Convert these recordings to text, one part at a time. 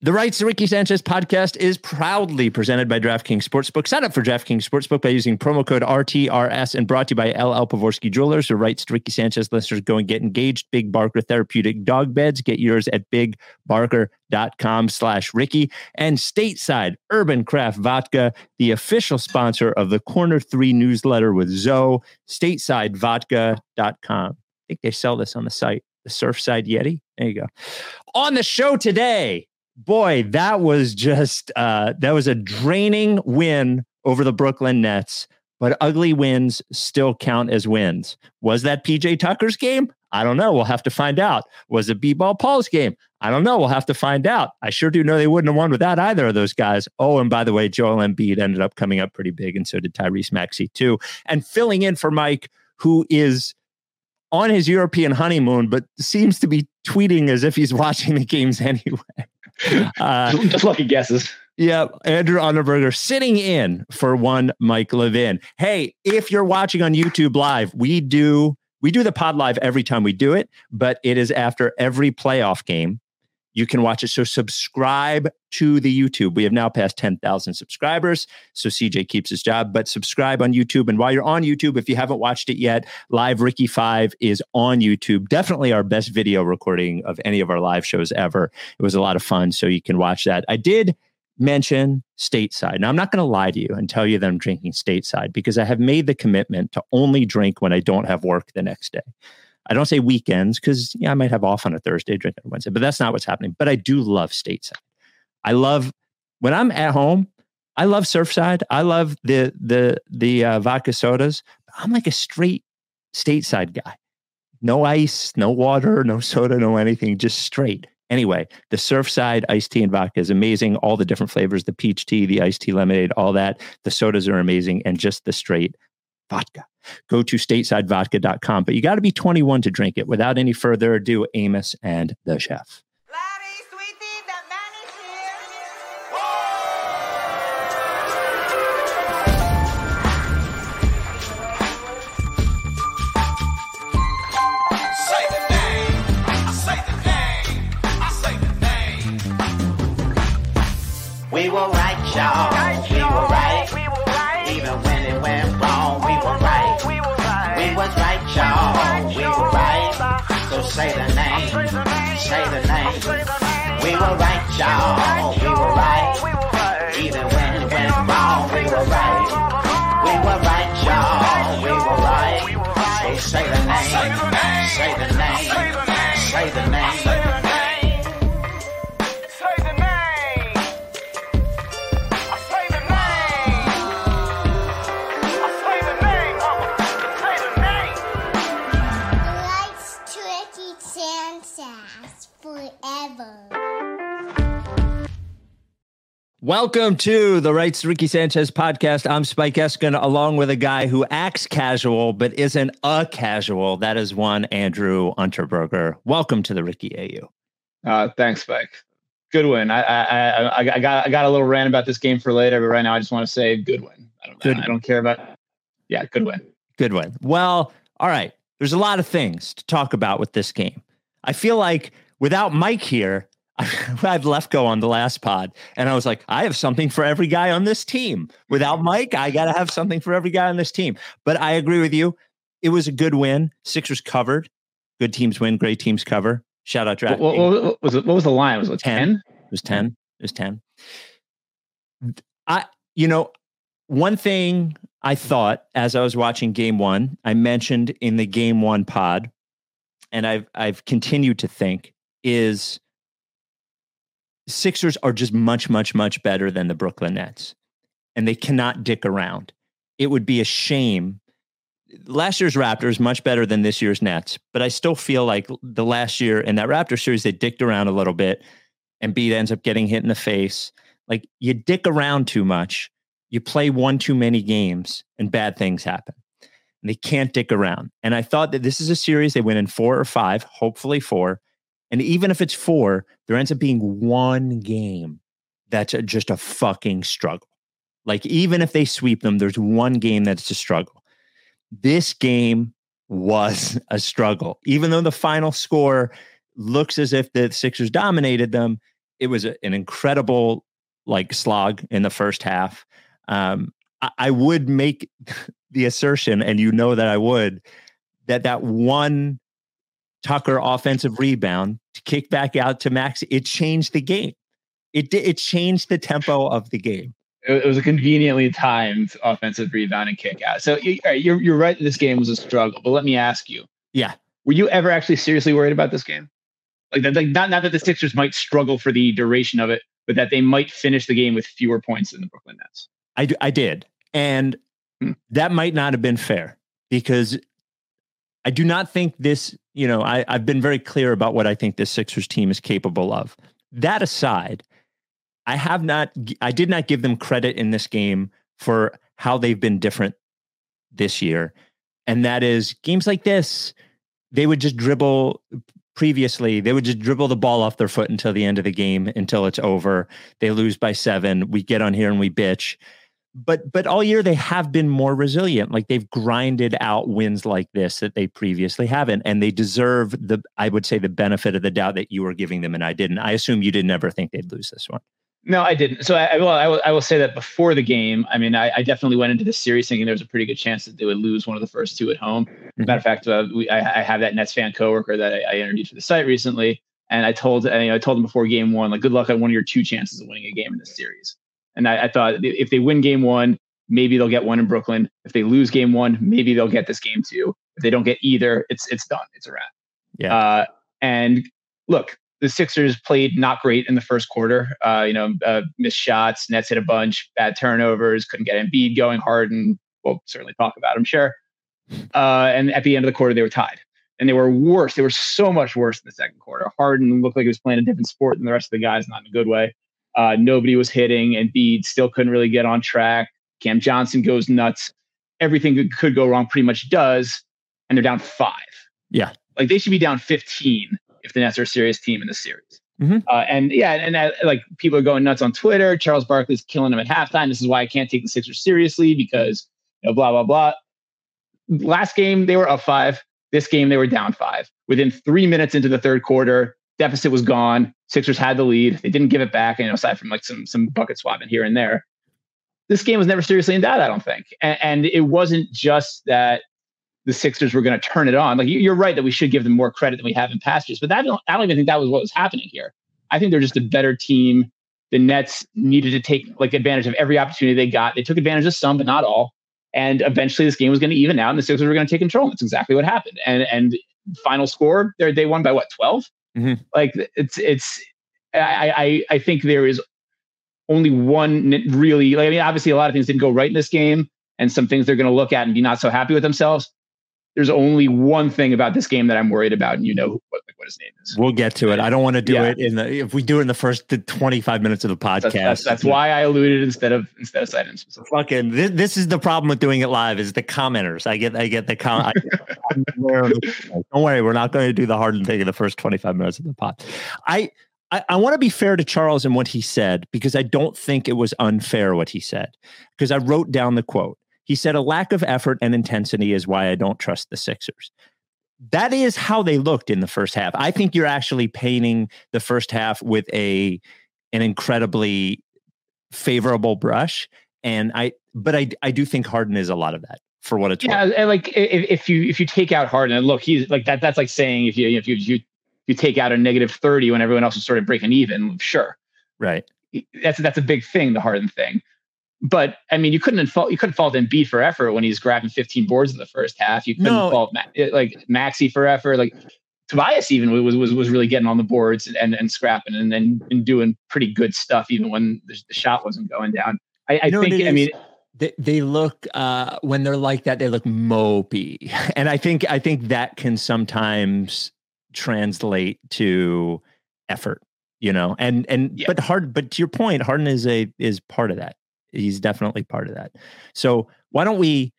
The Rights to Ricky Sanchez podcast is proudly presented by DraftKings Sportsbook. Sign up for DraftKings Sportsbook by using promo code RTRS and brought to you by LL Pawroski Jewelers. The Rights to Ricky Sanchez listeners, go and get engaged. Big Barker Therapeutic Dog Beds. Get yours at BigBarker.com/Ricky. And Stateside Urban Craft Vodka, the official sponsor of the Corner 3 newsletter with Zoe. StatesideVodka.com. I think they sell this on the site. The Surfside Yeti. There you go. On the show today, boy, that was just, that was a draining win over the Brooklyn Nets, but ugly wins still count as wins. Was that PJ Tucker's game? I don't know. We'll have to find out. Was it B-Ball Paul's game? I don't know. We'll have to find out. I sure do know they wouldn't have won without either of those guys. Oh, and by the way, Joel Embiid ended up coming up pretty big, and so did Tyrese Maxey too. And filling in for Mike, who is on his European honeymoon, but seems to be tweeting as if he's watching the games anyway. Just lucky guesses. Yeah, Andrew Unterberger sitting in for one Mike Levin. Hey, if you're watching on YouTube Live, we do the pod live every time we do it, but it is after every playoff game. You can watch it. So subscribe to the YouTube. We have now passed 10,000 subscribers. So CJ keeps his job, but subscribe on YouTube. And while you're on YouTube, if you haven't watched it yet, Live Ricky Five is on YouTube. Definitely our best video recording of any of our live shows ever. It was a lot of fun. So you can watch that. I did mention Stateside. Now, I'm not going to lie to you and tell you that I'm drinking Stateside because I have made the commitment to only drink when I don't have work the next day. I don't say weekends because I might have off on a Thursday, drink on Wednesday, but that's not what's happening. But I do love Stateside. I love when I'm at home. I love Surfside. I love the vodka sodas. I'm like a straight Stateside guy. No ice, no water, no soda, no anything. Just straight. Anyway, the Surfside iced tea and vodka is amazing. All the different flavors: the peach tea, the iced tea lemonade, all that. The sodas are amazing, and just the straight vodka. Go to statesidevodka.com, but you got to be 21 to drink it. Without any further ado, Amos and the chef. Larry, sweetie, the man is here. Say the name, I say the name, I say the name. We were right, y'all. Right, we were right. We were right. Even when it went wrong, we were right. Right, y'all. We were right. So say the name. Say the name. We were right, y'all. We were right. Even when it went wrong, we were right. We were right, y'all. We were right. So say the name. Say the name. Say the name. Say the name. Welcome to the Rights to Ricky Sanchez podcast. I'm Spike Eskin, along with a guy who acts casual but isn't a casual. That is one Andrew Unterberger. Welcome to the Ricky AU. Thanks, Spike. Good win. I got a little rant about this game for later, but right now I just want to say good win. Yeah, good win. Good win. Well, all right. There's a lot of things to talk about with this game. I feel like without Mike here, I've left go on the last pod and I was like, I have something for every guy on this team. Without Mike, I got to have something for every guy on this team. But I agree with you. It was a good win. Sixers covered. Good teams win. Great teams cover. Shout out DraftKings. What was the line? Was it 10? It was 10. One thing I thought as I was watching game one, I mentioned in the game one pod, and I've continued to think is Sixers are just much, much, much better than the Brooklyn Nets, and they cannot dick around. It would be a shame. Last year's Raptors much better than this year's Nets, but I still feel like the last year in that Raptor series, they dicked around a little bit and Embiid ends up getting hit in the face. Like, you dick around too much. You play one too many games and bad things happen. And they can't dick around. And I thought that this is a series they win in 4 or 5, hopefully 4. And even if it's 4, there ends up being one game that's just a fucking struggle. Like, even if they sweep them, there's one game that's a struggle. This game was a struggle. Even though the final score looks as if the Sixers dominated them, it was an incredible like slog in the first half. I would make the assertion, and you know that I would, that one Tucker offensive rebound to kick back out to Max, it changed the game. It changed the tempo of the game. It was a conveniently timed offensive rebound and kick out. So you're right. This game was a struggle, but let me ask you. Yeah. Were you ever actually seriously worried about this game? Like not that the Sixers might struggle for the duration of it, but that they might finish the game with fewer points than the Brooklyn Nets. I did. And that might not have been fair, because I do not think this, I've been very clear about what I think this Sixers team is capable of. That aside, I did not give them credit in this game for how they've been different this year. And that is games like this, they would just dribble. Previously, they would just dribble the ball off their foot until the end of the game, until it's over. They lose by 7. We get on here and we bitch. But all year they have been more resilient. Like they've grinded out wins like this that they previously haven't. And they deserve the benefit of the doubt that you were giving them. And I didn't. I assume you didn't ever think they'd lose this one. No, I didn't. So I will say that before the game, I definitely went into the series thinking there was a pretty good chance that they would lose one of the first two at home. Mm-hmm. Matter of fact, I have that Nets fan coworker that I interviewed for the site recently, and I told him before game one, like, good luck on one of your two chances of winning a game in this series. And I thought if they win game one, maybe they'll get one in Brooklyn. If they lose game one, maybe they'll get this game two. If they don't get either, it's done. It's a wrap. Yeah. And look. The Sixers played not great in the first quarter. Missed shots, Nets hit a bunch, bad turnovers, couldn't get Embiid going. Harden, we'll certainly talk about, I'm sure. And at the end of the quarter, they were tied. And they were worse. They were so much worse in the second quarter. Harden looked like he was playing a different sport than the rest of the guys, not in a good way. Nobody was hitting. Embiid still couldn't really get on track. Cam Johnson goes nuts. Everything that could go wrong pretty much does. And they're down 5. Yeah. Like they should be down 15. If the Nets are a serious team in this series. Mm-hmm. Like people are going nuts on Twitter. Charles Barkley's killing them at halftime. This is why I can't take the Sixers seriously, because blah, blah, blah. Last game, they were up 5. This game, they were down 5. Within 3 minutes into the third quarter, deficit was gone. Sixers had the lead. They didn't give it back. And aside from like some bucket swapping here and there, this game was never seriously in doubt, I don't think. And it wasn't just that the Sixers were going to turn it on. Like you're right that we should give them more credit than we have in past years, but I don't even think that was what was happening here. I think they're just a better team. The Nets needed to take like advantage of every opportunity they got. They took advantage of some, but not all. And eventually this game was going to even out and the Sixers were going to take control. And that's exactly what happened. And final score, they won by what, 12? Mm-hmm. Like I think there is only one really, obviously a lot of things didn't go right in this game and some things they're going to look at and be not so happy with themselves. There's only one thing about this game that I'm worried about, and what his name is. We'll get to it. I don't want to do it if we do it in the first 25 minutes of the podcast. That's why I alluded instead of side items. Fucking this is the problem with doing it live is the commenters. I get the comment. Don't worry, we're not going to do the Harden thing in the first 25 minutes of the pod. I want to be fair to Charles and what he said, because I don't think it was unfair what he said, because I wrote down the quote. He said, a lack of effort and intensity is why I don't trust the Sixers. That is how they looked in the first half. I think you're actually painting the first half with an incredibly favorable brush. But I do think Harden is a lot of that for what it's worth. And like if you take out Harden, and look, he's like that. That's like saying if you take out a negative 30 when everyone else is sort of breaking even, sure, right? That's a big thing, the Harden thing. But I mean, you couldn't fault Embiid for effort when he's grabbing 15 boards in the first half. You couldn't fault Maxey for effort. Like Tobias even was really getting on the boards and scrapping and doing pretty good stuff even when the shot wasn't going down. They look when they're like that, they look mopey, and I think that can sometimes translate to effort, But Harden, but to your point, Harden is part of that. He's definitely part of that. So why don't we,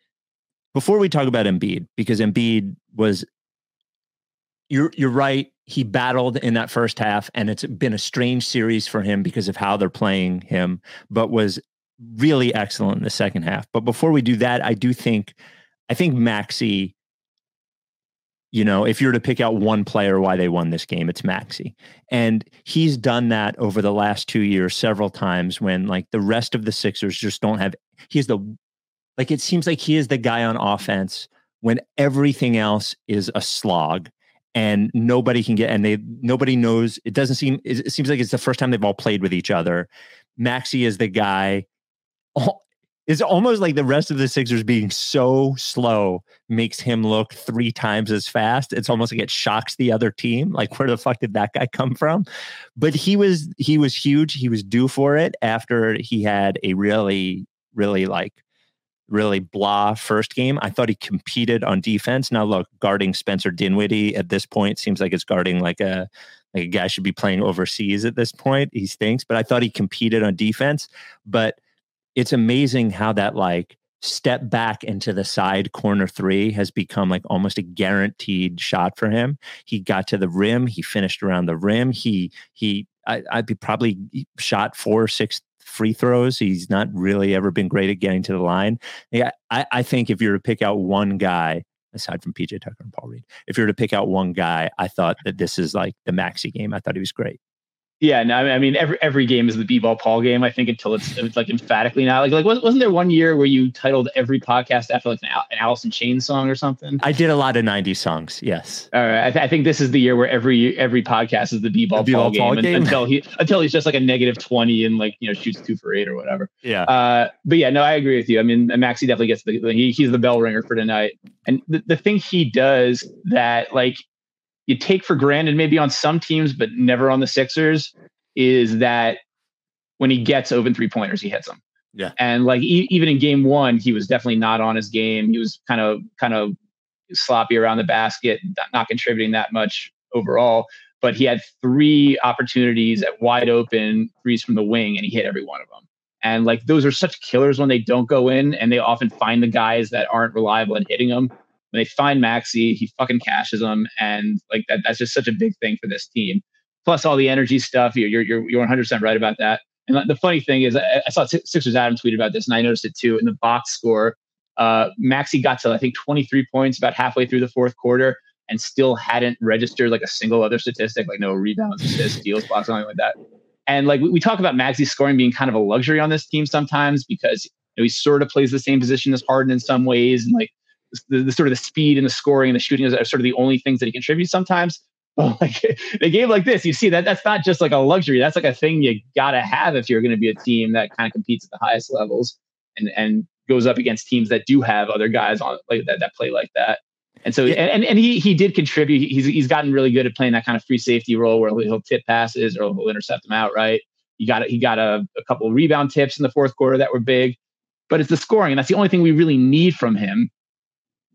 before we talk about Embiid, because Embiid was, you're right. He battled in that first half, and it's been a strange series for him because of how they're playing him, but was really excellent in the second half. But before we do that, I think Maxey you know, if you're to pick out one player why they won this game, it's Maxey. And he's done that over the last 2 years several times when, like, the rest of the Sixers just don't have... it seems like he is the guy on offense when everything else is a slog and nobody can get... nobody knows... It seems like it's the first time they've all played with each other. Maxey is the guy... It's almost like the rest of the Sixers being so slow makes him look three times as fast. It's almost like it shocks the other team. Like, where the fuck did that guy come from? But he was huge. He was due for it after he had a really blah first game. I thought he competed on defense. Now, look, guarding Spencer Dinwiddie at this point seems like it's guarding like a guy should be playing overseas at this point. He stinks, but I thought he competed on defense. But it's amazing how that step back into the side corner three has become like almost a guaranteed shot for him. He got to the rim. He finished around the rim. He shot 4 or 6 free throws. He's not really ever been great at getting to the line. Yeah, I think if you were to pick out one guy, aside from PJ Tucker and Paul Reed, if you were to pick out one guy, I thought that this is like the Maxey game. I thought he was great. Yeah, no, I mean every game is the B-ball Paul game. I think until it's like emphatically not. Like wasn't there one year where you titled every podcast after like an Alice in Chains song or something? I did a lot of '90s songs. Yes. All right, I think this is the year where every podcast is the B-ball Paul game until he's just like a -20 and shoots 2 for 8 or whatever. Yeah. But yeah, no, I agree with you. I mean, Maxey definitely gets he's the bell ringer for tonight, and the thing he does that you take for granted maybe on some teams, but never on the Sixers, is that when he gets open 3-pointers, he hits them. Yeah. And even in game one, he was definitely not on his game. He was kind of sloppy around the basket, not contributing that much overall, but he had 3 opportunities at wide open threes from the wing and he hit every one of them. And those are such killers when they don't go in, and they often find the guys that aren't reliable in hitting them. When they find Maxey, he fucking cashes them, and that's just such a big thing for this team. Plus all the energy stuff, you're 100% right about that. And the funny thing is, I saw Sixers Adam tweet about this, and I noticed it too. In the box score, Maxey got to 23 points about halfway through the fourth quarter, and still hadn't registered a single other statistic, no rebounds, assists, steals, blocks, something like that. And we talk about Maxey scoring being kind of a luxury on this team sometimes because he sort of plays the same position as Harden in some ways, and the sort of the speed and the scoring and the shooting are sort of the only things that he contributes sometimes. But a game like this, you see that's not just a luxury. That's a thing you gotta have if you're going to be a team that kind of competes at the highest levels and goes up against teams that do have other guys on that play like that. And so, yeah. And he did contribute. He's gotten really good at playing that kind of free safety role where he'll tip passes or he'll intercept them outright. He got a couple of rebound tips in the fourth quarter that were big, but it's the scoring, and that's the only thing we really need from him.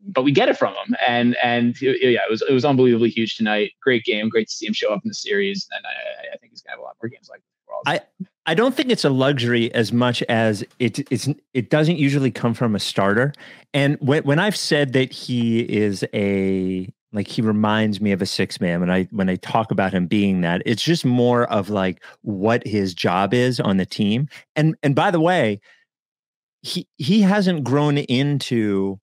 But we get it from him, and it was unbelievably huge tonight. Great game, great to see him show up in the series, and I think he's gonna have a lot more games like this. I don't think it's a luxury as much as it doesn't usually come from a starter. And when I've said that he is he reminds me of a six man, when I talk about him being that, it's just more of what his job is on the team. And by the way, he hasn't grown into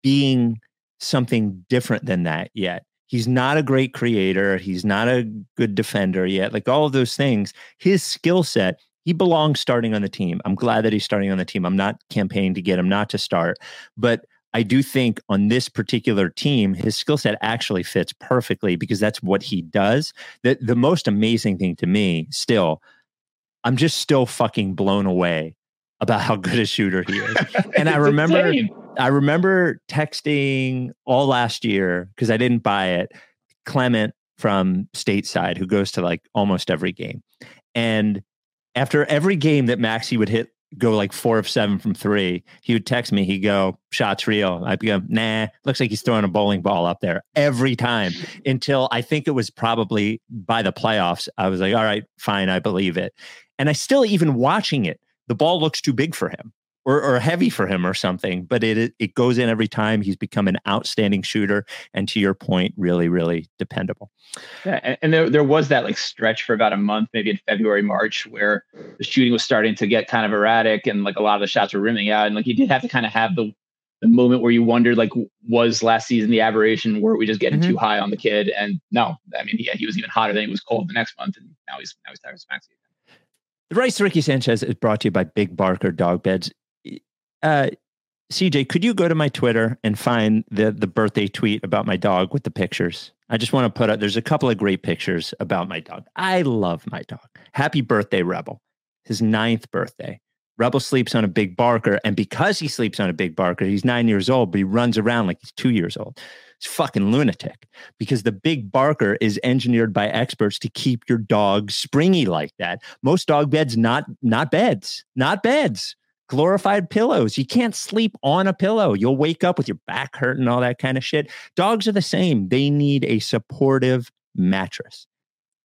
being something different than that yet. He's not a great creator. He's not a good defender yet. All of those things, his skill set, he belongs starting on the team. I'm glad that he's starting on the team. I'm not campaigning to get him not to start, but I do think on this particular team, his skill set actually fits perfectly because that's what he does. The most amazing thing to me still, I'm just still fucking blown away about how good a shooter he is. And I remember texting all last year, because I didn't buy it, Clement from Stateside, who goes to almost every game. And after every game that Maxey would go 4 of 7 from 3, he would text me, he'd go, "Shots real." I'd go, "Nah, looks like he's throwing a bowling ball up there," every time, until I think it was probably by the playoffs. I was like, all right, fine, I believe it. And I still, even watching it, the ball looks too big for him. Or heavy for him or something, but it goes in every time. He's become an outstanding shooter, and to your point, really, really dependable. Yeah, and there was that stretch for about a month, maybe in February, March, where the shooting was starting to get kind of erratic, and a lot of the shots were rimming out, and he did have to kind of have the the moment where you wondered, like, was last season the aberration? Were we just getting too high on the kid? And no, I mean, yeah, he was even hotter than he was cold the next month, and now he's Tyrese Maxey. The Race to Ricky Sanchez is brought to you by Big Barker Dog Beds. CJ, could you go to my Twitter and find the birthday tweet about my dog with the pictures? I just want to put out, there's a couple of great pictures about my dog. I love my dog. Happy birthday, Rebel. His 9th birthday. Rebel sleeps on a Big Barker, and because he sleeps on a Big Barker, he's 9 years old, but he runs around like he's 2 years old. It's fucking lunatic, because the Big Barker is engineered by experts to keep your dog springy like that. Most dog beds, not beds, glorified pillows. You can't sleep on a pillow. You'll wake up with your back hurt and all that kind of shit. Dogs are the same. They need a supportive mattress,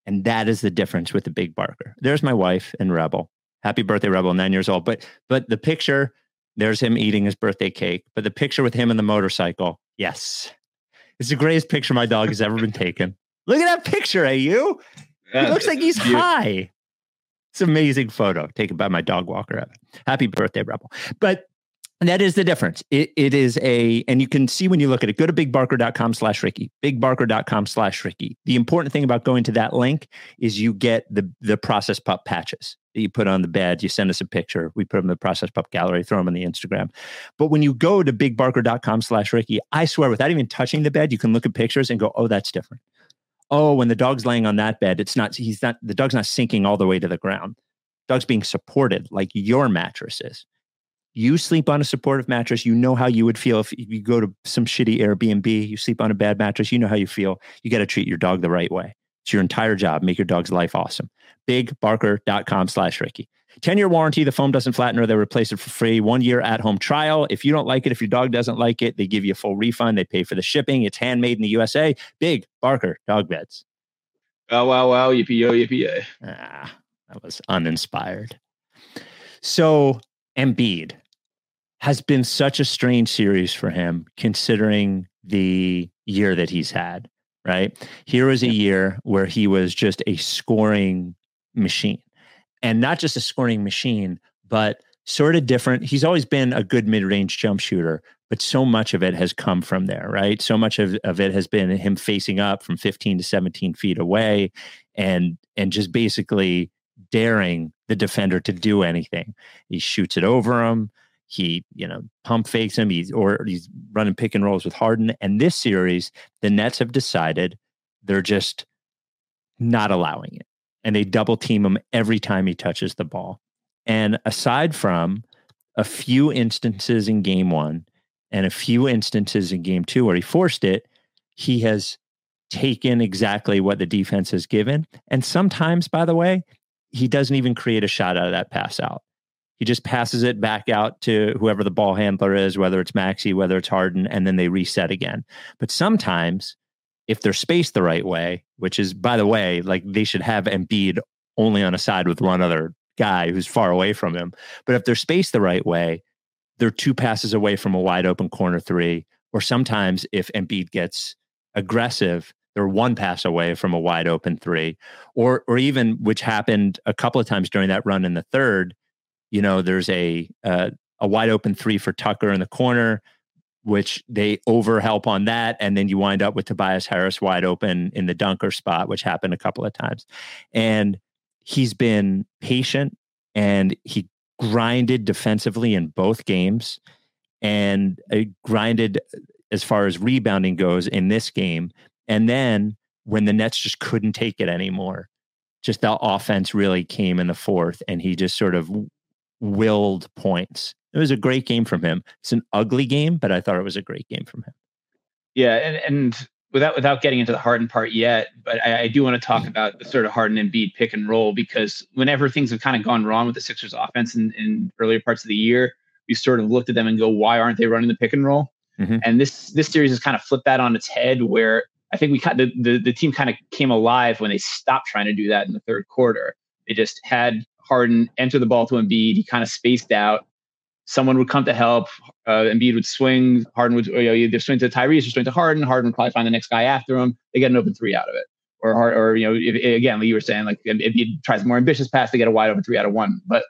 and that is the difference with the Big Barker. There's my wife and Rebel. Happy birthday, Rebel, 9 years old. But the picture, there's him eating his birthday cake. But the picture with him and the motorcycle, yes. It's the greatest picture my dog has ever been taken. Look at that picture, you. He looks like he's high. It's an amazing photo taken by my dog walker. Happy birthday, Rebel. But that is the difference. It is a, and you can see when you look at it, go to bigbarker.com/Ricky, bigbarker.com/Ricky. The important thing about going to that link is you get the Process Pup patches that you put on the bed. You send us a picture. We put them in the Process Pup gallery, throw them on the Instagram. But when you go to bigbarker.com/Ricky, I swear, without even touching the bed, you can look at pictures and go, oh, that's different. Oh, when the dog's laying on that bed, the dog's not sinking all the way to the ground. Dog's being supported like your mattress is. You sleep on a supportive mattress. You know how you would feel if you go to some shitty Airbnb, you sleep on a bad mattress. You know how you feel. You got to treat your dog the right way. It's your entire job. Make your dog's life awesome. BigBarker.com/Ricky. 10-year warranty. The foam doesn't flatten, or they replace it for free. 1 year at-home trial. If you don't like it, if your dog doesn't like it, they give you a full refund. They pay for the shipping. It's handmade in the USA. Big Barker Dog Beds. Oh, wow, wow. Yippee, yo, yippee. Ah, that was uninspired. So Embiid has been such a strange series for him, considering the year that he's had. Right? Here was a year where he was just a scoring machine, and not just a scoring machine, but sort of different. He's always been a good mid-range jump shooter, but so much of it has come from there, right? So much of it has been him facing up from 15 to 17 feet away and just basically daring the defender to do anything. He shoots it over him. He, pump fakes him. He's running pick and rolls with Harden. And this series, the Nets have decided they're just not allowing it. And they double team him every time he touches the ball. And aside from a few instances in game one and a few instances in game two where he forced it, he has taken exactly what the defense has given. And sometimes, by the way, he doesn't even create a shot out of that pass out. He just passes it back out to whoever the ball handler is, whether it's Maxey, whether it's Harden, and then they reset again. But sometimes, if they're spaced the right way, which is, by the way, like they should have Embiid only on a side with one other guy who's far away from him. But if they're spaced the right way, they're two passes away from a wide open corner three. Or sometimes if Embiid gets aggressive, they're one pass away from a wide open three. Or even, which happened a couple of times during that run in the third, there's a wide open three for Tucker in the corner, which they overhelp on that. And then you wind up with Tobias Harris wide open in the dunker spot, which happened a couple of times. And he's been patient, and he grinded defensively in both games, and grinded as far as rebounding goes in this game. And then when the Nets just couldn't take it anymore, just the offense really came in the fourth, and he just sort of willed points. It was a great game from him. It's an ugly game, but I thought it was a great game from him. Yeah, and without getting into the Harden part yet, but I do want to talk about the sort of Harden and Embiid pick and roll, because whenever things have kind of gone wrong with the Sixers offense in earlier parts of the year, we sort of looked at them and go, why aren't they running the pick and roll? Mm-hmm. And this series has kind of flipped that on its head, where I think we the team kind of came alive when they stopped trying to do that in the third quarter. They just had Harden enter the ball to Embiid. He kind of spaced out. Someone would come to help. Embiid would swing. Harden would either swing to Tyrese or swing to Harden. Harden would probably find the next guy after him. They get an open three out of it. Or if, again, like you were saying, like if he tries a more ambitious pass, they get a wide open three out of one. But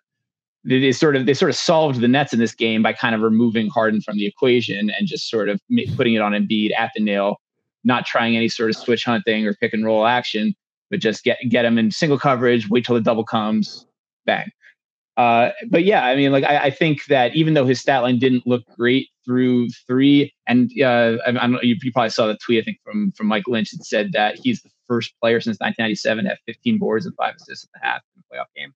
they sort of solved the Nets in this game by kind of removing Harden from the equation and just sort of putting it on Embiid at the nail, not trying any sort of switch hunting or pick and roll action, but just get him in single coverage, wait till the double comes, bang. But yeah, I mean, like, I think that even though his stat line didn't look great through three, and you probably saw the tweet, I think, from Mike Lynch that said that he's the first player since 1997 to have 15 boards and 5 assists in the half in the playoff game.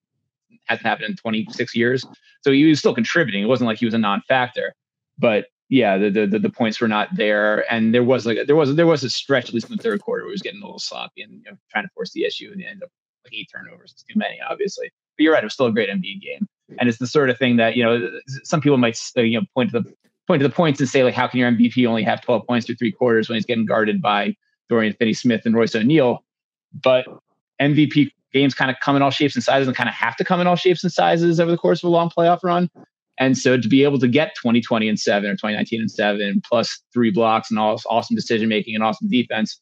It hasn't happened in 26 years. So he was still contributing. It wasn't like he was a non-factor. But yeah, the points were not there. And there was there was a stretch, at least in the third quarter, where he was getting a little sloppy and, you know, trying to force the issue, and end up like 8 turnovers. It's too many, obviously. But you're right, it was still a great Embiid game. And it's the sort of thing that, you know, some people might, you know, point to the points and say, like, how can your MVP only have 12 points through three quarters when he's getting guarded by Dorian Finney-Smith and Royce O'Neal? But MVP games kind of come in all shapes and sizes, and kind of have to come in all shapes and sizes over the course of a long playoff run. And so to be able to get 20-20 and 7 or 20-19 and 7 plus 3 blocks and all awesome decision-making and awesome defense,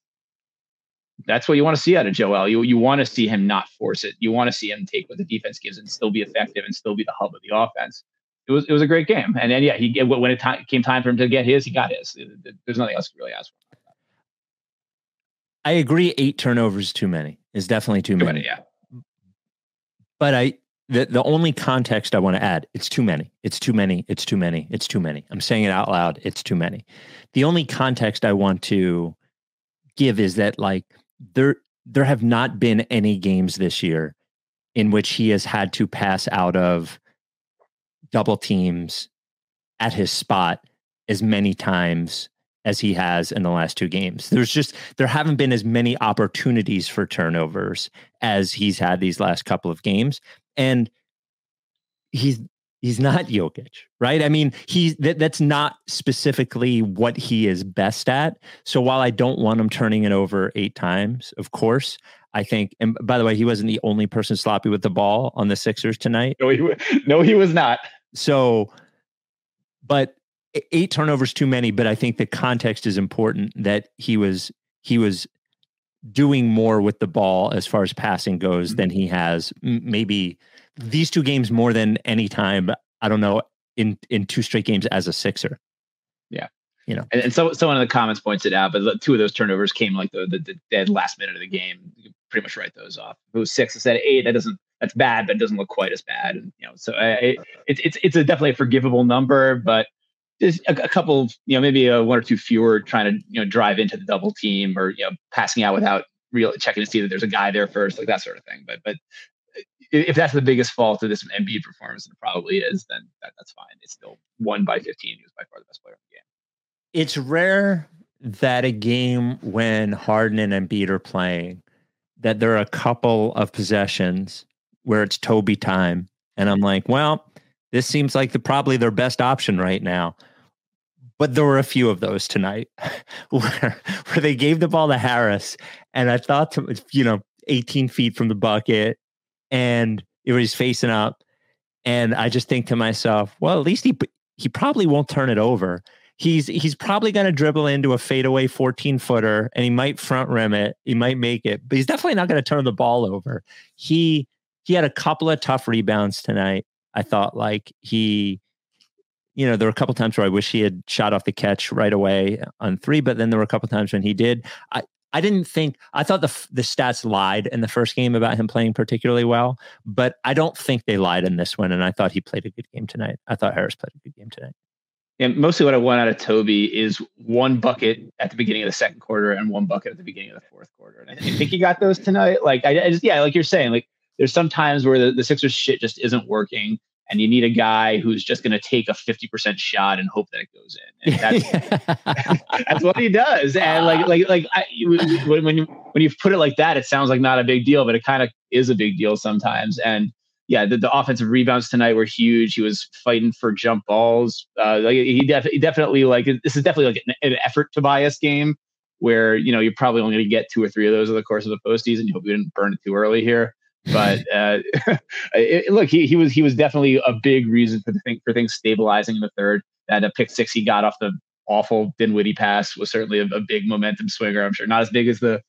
that's what you want to see out of Joel. You want to see him not force it. You want to see him take what the defense gives and still be effective and still be the hub of the offense. It was a great game. And then, yeah, when it came time for him to get his, he got his. There's nothing else to really ask for. I agree. 8 turnovers too many is definitely too many. Yeah. But the only context I want to add, it's too many. It's too many. It's too many. It's too many. I'm saying it out loud. It's too many. The only context I want to give is that, like, there have not been any games this year in which he has had to pass out of double teams at his spot as many times as he has in the last 2 games. There haven't been as many opportunities for turnovers as he's had these last couple of games. And he's not Jokic, right? I mean, that's not specifically what he is best at. So while I don't want him turning it over 8 times, of course, I think, and by the way, he wasn't the only person sloppy with the ball on the Sixers tonight. No, he was not. So, but 8 turnovers too many, but I think the context is important, that he was doing more with the ball as far as passing goes than he has maybe these 2 games more than any time, I don't know, in 2 straight games as a Sixer. Yeah. You know, and so someone in the comments points it out, but 2 of those turnovers came like the dead last minute of the game. You pretty much write those off. If it was 6 instead of 8, that's bad, but it doesn't look quite as bad. And, you know, so it's definitely a forgivable number, but just a couple, you know, maybe 1 or 2 fewer trying to, you know, drive into the double team, or, you know, passing out without really checking to see that there's a guy there first, like that sort of thing. But if that's the biggest fault of this Embiid performance, and it probably is, then that's fine. It's still won by 15. He was by far the best player in the game. It's rare that a game when Harden and Embiid are playing, that there are a couple of possessions where it's Toby time. And I'm like, well, this seems like probably their best option right now. But there were a few of those tonight where they gave the ball to Harris, and I thought, to, you know, 18 feet from the bucket, and it was facing up. And I just think to myself, well, at least he probably won't turn it over. He's probably going to dribble into a fadeaway 14-footer, and he might front rim it. He might make it, but he's definitely not going to turn the ball over. He had a couple of tough rebounds tonight. I thought, like, you know, there were a couple times where I wish he had shot off the catch right away on 3, but then there were a couple times when he did. I thought the stats lied in the first game about him playing particularly well, but I don't think they lied in this one. And I thought he played a good game tonight. I thought Harris played a good game tonight. And mostly what I want out of Toby is 1 bucket at the beginning of the second quarter and 1 bucket at the beginning of the fourth quarter. And I think he got those tonight. Like, I just, yeah, like you're saying, like, there's some times where the Sixers shit just isn't working, and you need a guy who's just going to take a 50% shot and hope that it goes in. And that's, that's what he does. And when you put it like that, it sounds like not a big deal, but it kind of is a big deal sometimes. And yeah, the offensive rebounds tonight were huge. He was fighting for jump balls. This is definitely like an effort Tobias game, where, you know, you're probably only going to get 2 or 3 of those over the course of the postseason. You hope you didn't burn it too early here. But look, he was definitely a big reason for things stabilizing in the third. That a pick six he got off the awful Dinwiddie pass was certainly a big momentum swinger. I'm sure not as big as the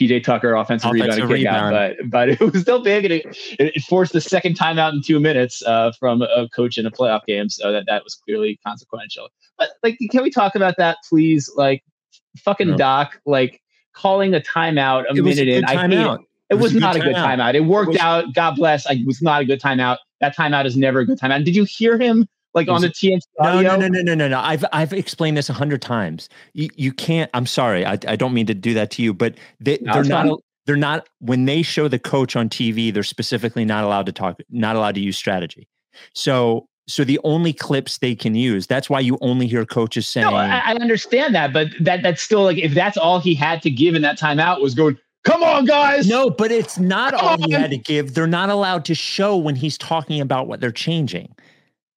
PJ Tucker offensive rebound, but it was still big, and it forced the second timeout in 2 minutes from a coach in a playoff game. So that was clearly consequential. But like, can we talk about that, please? Like, fucking no. Doc, like calling a timeout a minute in. I hate it. It was not a good timeout. It worked out. God bless. It was not a good timeout. That timeout is never a good timeout. Did you hear him? Like on the TNT audio? No. I've explained this 100 times. You can't. I'm sorry. I don't mean to do that to you, but they're not. When they show the coach on TV, they're specifically not allowed to talk. Not allowed to use strategy. So the only clips they can use. That's why you only hear coaches saying. No, I understand that, but that's still like, if that's all he had to give in that timeout was going, "Come on, guys." No, but it's not all he had to give. They're not allowed to show when he's talking about what they're changing.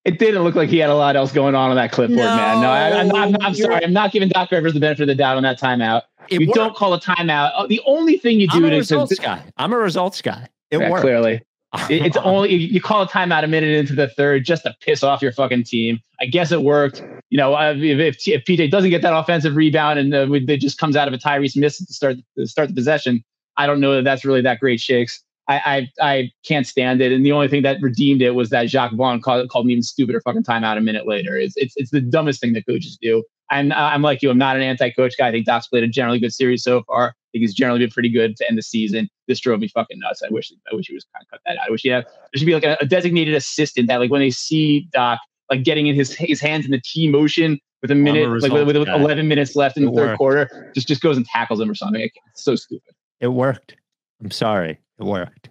It didn't look like he had a lot else going on that clipboard, man. No, I'm sorry. I'm not giving Doc Rivers the benefit of the doubt on that timeout. You don't call a timeout. Oh, the only thing you do is a results guy. I'm a results guy. It worked. Clearly. It's only, you call a timeout a minute into the third just to piss off your fucking team. I guess it worked. You know, if PJ doesn't get that offensive rebound and it just comes out of a Tyrese miss to start the possession, I don't know that that's really that great shakes. I can't stand it. And the only thing that redeemed it was that Jacques Vaughn called an even stupider fucking timeout a minute later. It's the dumbest thing that coaches do. I'm like you. I'm not an anti-coach guy. I think Doc's played a generally good series so far. I think he's generally been pretty good to end the season. This drove me fucking nuts. I wish he was kind of cut that out. I wish there should be like a designated assistant that, like, when they see Doc like getting in his hands in the T motion with a minute, like with 11 minutes left in the third quarter, just goes and tackles him or something. It's so stupid. It worked. I'm sorry. It worked.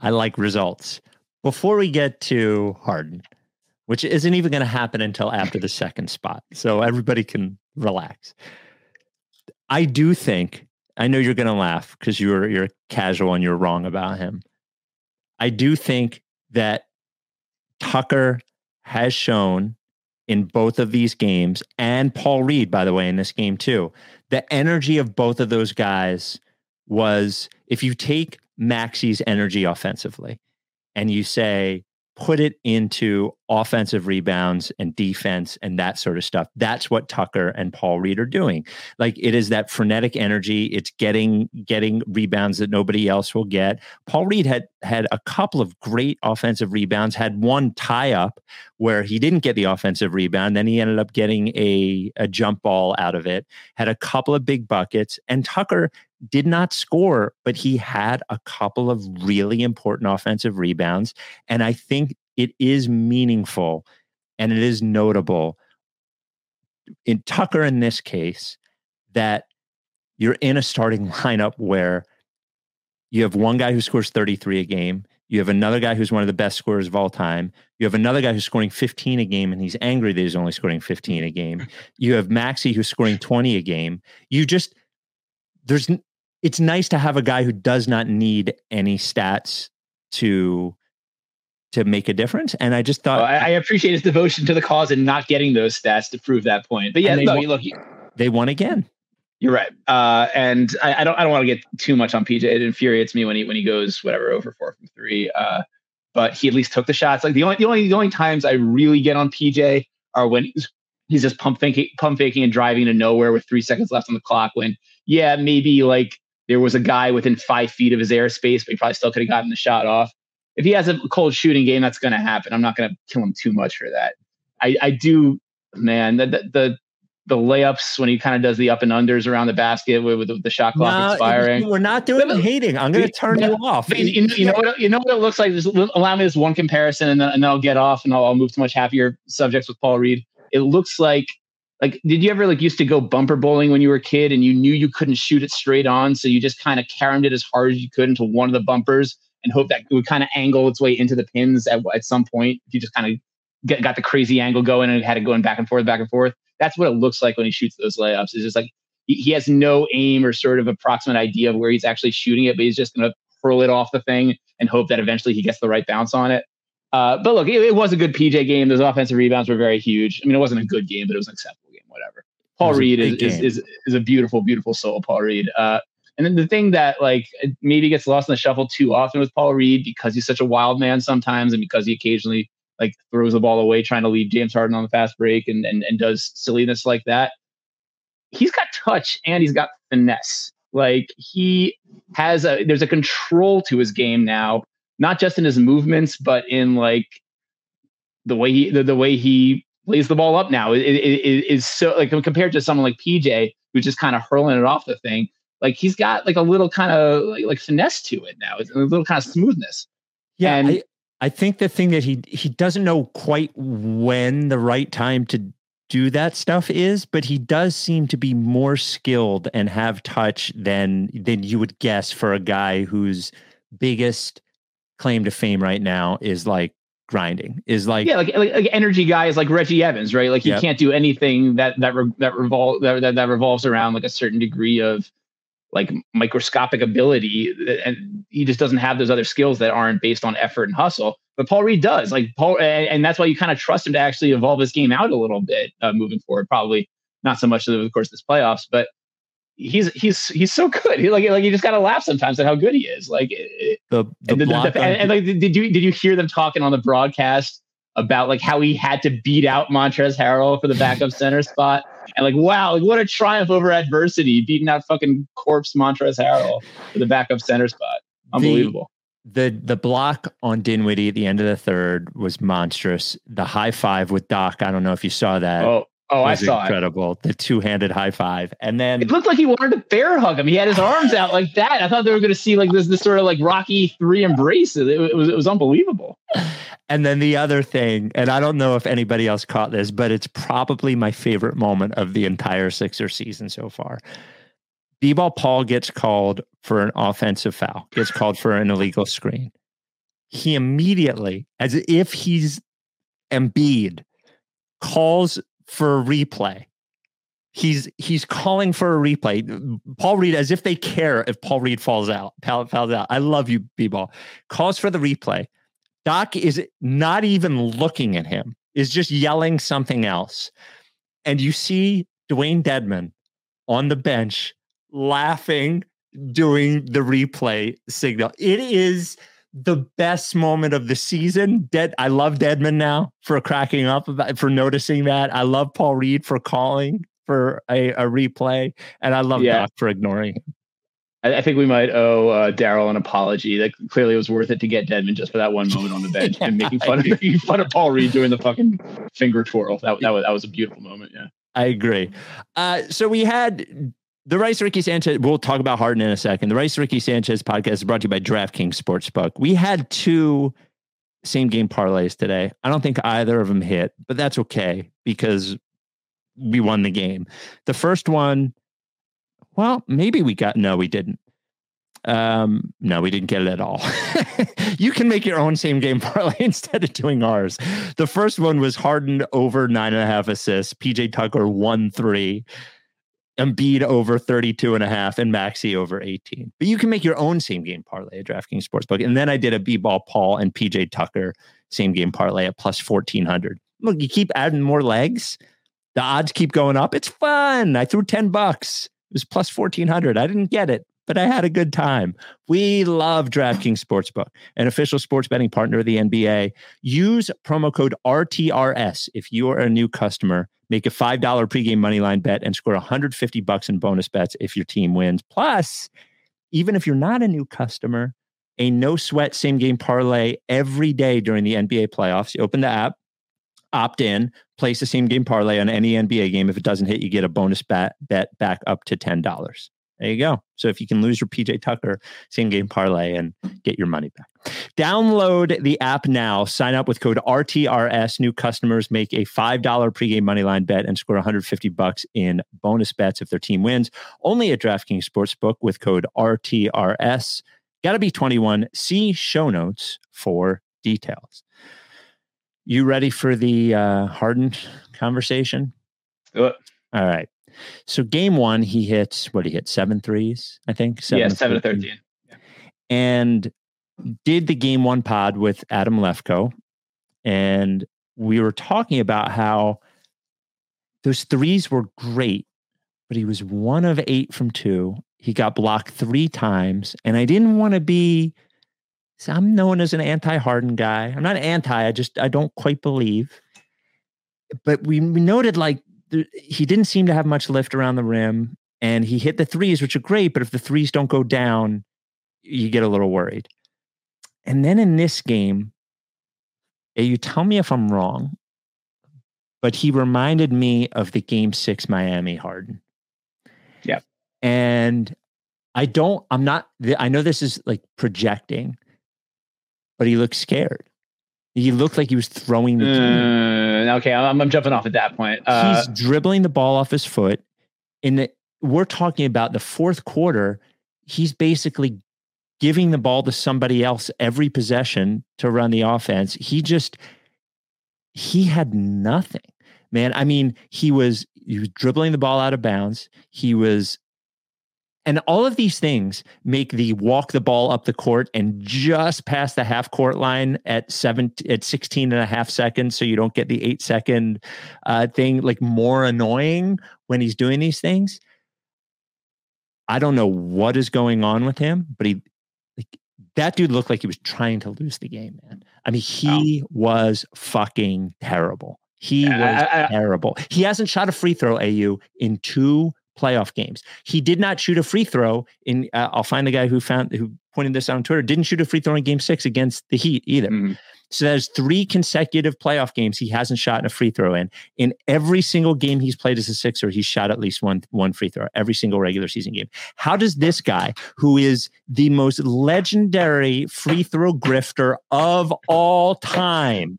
I like results. Before we get to Harden, which isn't even going to happen until after the second spot, so everybody can relax. I do think, I know you're going to laugh because you're casual and you're wrong about him. I do think that Tucker has shown in both of these games, and Paul Reed, by the way, in this game too, the energy of both of those guys was, if you take Maxey's energy offensively and you say, put it into offensive rebounds and defense and that sort of stuff, that's what Tucker and Paul Reed are doing. Like, it is that frenetic energy. It's getting rebounds that nobody else will get. Paul Reed had a couple of great offensive rebounds, had one tie up where he didn't get the offensive rebound. Then he ended up getting a jump ball out of it, had a couple of big buckets, and Tucker did not score, but he had a couple of really important offensive rebounds. And I think it is meaningful and it is notable in Tucker in this case that you're in a starting lineup where you have one guy who scores 33 a game. You have another guy who's one of the best scorers of all time. You have another guy who's scoring 15 a game, and he's angry that he's only scoring 15 a game. You have Maxey who's scoring 20 a game. It's nice to have a guy who does not need any stats to make a difference. And I just thought... I appreciate his devotion to the cause and not getting those stats to prove that point. But yeah, they won again. You're right. And I don't want to get too much on PJ. It infuriates me when he goes, whatever, over 4 from 3. But he at least took the shots. Like the only times I really get on PJ are when he's just pump faking and driving to nowhere with 3 seconds left on the clock, when, yeah, maybe like there was a guy within 5 feet of his airspace, but he probably still could have gotten the shot off. If he has a cold shooting game, that's going to happen. I'm not going to kill him too much for that. I do, man, the layups when he kind of does the up and unders around the basket with the shot clock expiring. We're not doing hating. I'm going to turn you off. You know what it looks like? Just allow me this one comparison, and then I'll get off and I'll move to much happier subjects with Paul Reed. It looks like, did you ever used to go bumper bowling when you were a kid and you knew you couldn't shoot it straight on, so you just kind of caromed it as hard as you could into one of the bumpers and hope that it would kind of angle its way into the pins at some point? If you just kind of got the crazy angle going and had it going back and forth. That's what it looks like when he shoots those layups. It's just like he has no aim or sort of approximate idea of where he's actually shooting it, but he's just going to hurl it off the thing and hope that eventually he gets the right bounce on it. But look, it was a good PJ game. Those offensive rebounds were very huge. I mean, it wasn't a good game, but it was an acceptable game, whatever. Paul Reed is a beautiful, beautiful soul, Paul Reed. And then the thing that like maybe gets lost in the shuffle too often with Paul Reed, because he's such a wild man sometimes, and because he occasionally like throws the ball away trying to lead James Harden on the fast break and does silliness like that, he's got touch and he's got finesse. Like, he has a, there's a control to his game now, not just in his movements, but in like the way he lays the ball up now. It is so, like, compared to someone like PJ, who's just kind of hurling it off the thing. Like, he's got like a little kind of like finesse to it now. It's a little kind of smoothness. Yeah. And I think the thing that he doesn't know quite when the right time to do that stuff is, but he does seem to be more skilled and have touch than you would guess for a guy whose biggest claim to fame right now is like grinding, is like, yeah, like energy guy is like Reggie Evans, right? Like, he can't do anything that revolves around like a certain degree of like microscopic ability, and he just doesn't have those other skills that aren't based on effort and hustle. But Paul Reed does, like Paul, and that's why you kind of trust him to actually evolve his game out a little bit moving forward. Probably not so much over the course of this playoffs, but he's so good. He, like you just gotta laugh sometimes at how good he is. Like did you hear them talking on the broadcast about like how he had to beat out Montrezl Harrell for the backup center spot? And like, wow, like what a triumph over adversity, beating out fucking corpse Montrezl Harrell for the backup center spot. Unbelievable. The block on Dinwiddie at the end of the third was monstrous. The high five with Doc, I don't know if you saw that. Oh, I saw incredible. It. The two-handed high five. And then it looked like he wanted to bear hug him. He had his arms out like that. I thought they were going to see like this sort of like Rocky III embrace. It was unbelievable. And then the other thing, and I don't know if anybody else caught this, but it's probably my favorite moment of the entire Sixers season so far. B-ball Paul gets called for an offensive foul, gets called for an illegal screen. He immediately, as if he's Embiid, calls for a replay. He's calling for a replay. Paul Reed, as if they care if Paul Reed fouls out. I love you, B-ball. Calls for the replay. Doc is not even looking at him, is just yelling something else. And you see Dwayne Dedmon on the bench laughing, doing the replay signal. It is the best moment of the season. I love Dedmon now for cracking up about, for noticing that. I love Paul Reed for calling for a replay, and I love Doc for ignoring him. I think we might owe Daryl an apology. That clearly it was worth it to get Dedmon just for that one moment on the bench and making fun of Paul Reed doing the fucking finger twirl. That was a beautiful moment. Yeah, I agree. So we had. The Rice Ricky Sanchez, we'll talk about Harden in a second. The Rice Ricky Sanchez podcast is brought to you by DraftKings Sportsbook. We had two same game parlays today. I don't think either of them hit, but that's okay because we won the game. The first one, well, maybe we didn't. No, we didn't get it at all. You can make your own same game parlay instead of doing ours. The first one was Harden over 9.5 assists, PJ Tucker 1-3. Embiid over 32.5 and Maxey over 18. But you can make your own same game parlay at DraftKings Sportsbook. And then I did a B-ball Paul and PJ Tucker same game parlay at plus 1,400. Look, you keep adding more legs. The odds keep going up. It's fun. I threw $10. It was plus 1,400. I didn't get it, but I had a good time. We love DraftKings Sportsbook, an official sports betting partner of the NBA. Use promo code RTRS if you are a new customer. Make a $5 pregame moneyline bet and score $150 in bonus bets if your team wins. Plus, even if you're not a new customer, a no-sweat same-game parlay every day during the NBA playoffs. You open the app, opt in, place a same-game parlay on any NBA game. If it doesn't hit, you get a bonus bet back up to $10. There you go. So if you can lose your PJ Tucker same game parlay and get your money back, download the app now. Sign up with code RTRS. New customers make a $5 pregame moneyline bet and score $150 in bonus bets if their team wins. Only at DraftKings Sportsbook with code RTRS. Got to be 21. See show notes for details. You ready for the Harden conversation? All right. So game one, he hits, seven threes, I think? 7 to 13. Yeah. And did the game one pod with Adam Lefko. And we were talking about how those threes were great, but he was 1 of 8 from 2. He got blocked 3 times. And I didn't want to be, so I'm known as an anti-Harden guy. I'm not anti, I don't quite believe. But we noted like, he didn't seem to have much lift around the rim. And he hit the threes, which are great, but if the threes don't go down, you get a little worried. And then in this game, you tell me if I'm wrong, but he reminded me of the Game 6 Miami Harden. Yeah. And I know this is like projecting, but he looked scared. He looked like he was throwing the game. Okay, I'm jumping off at that point. He's dribbling the ball off his foot. We're talking about the fourth quarter. He's basically giving the ball to somebody else every possession to run the offense. He had nothing, man. I mean, he was dribbling the ball out of bounds. And all of these things make the walk the ball up the court and just past the half court line at 16 and a half seconds. So you don't get the 8 second thing, like, more annoying when he's doing these things. I don't know what is going on with him, but that dude looked like he was trying to lose the game, man. I mean, he was fucking terrible. He was terrible. He hasn't shot a free throw, AU, in two playoff games. He did not shoot a free throw in. I'll find the guy who pointed this out on Twitter. Didn't shoot a free throw in Game 6 against the Heat either. Mm-hmm. So there's 3 consecutive playoff games he hasn't shot a free throw in. In every single game he's played as a Sixer, he's shot at least one free throw every single regular season game. How does this guy, who is the most legendary free throw grifter of all time,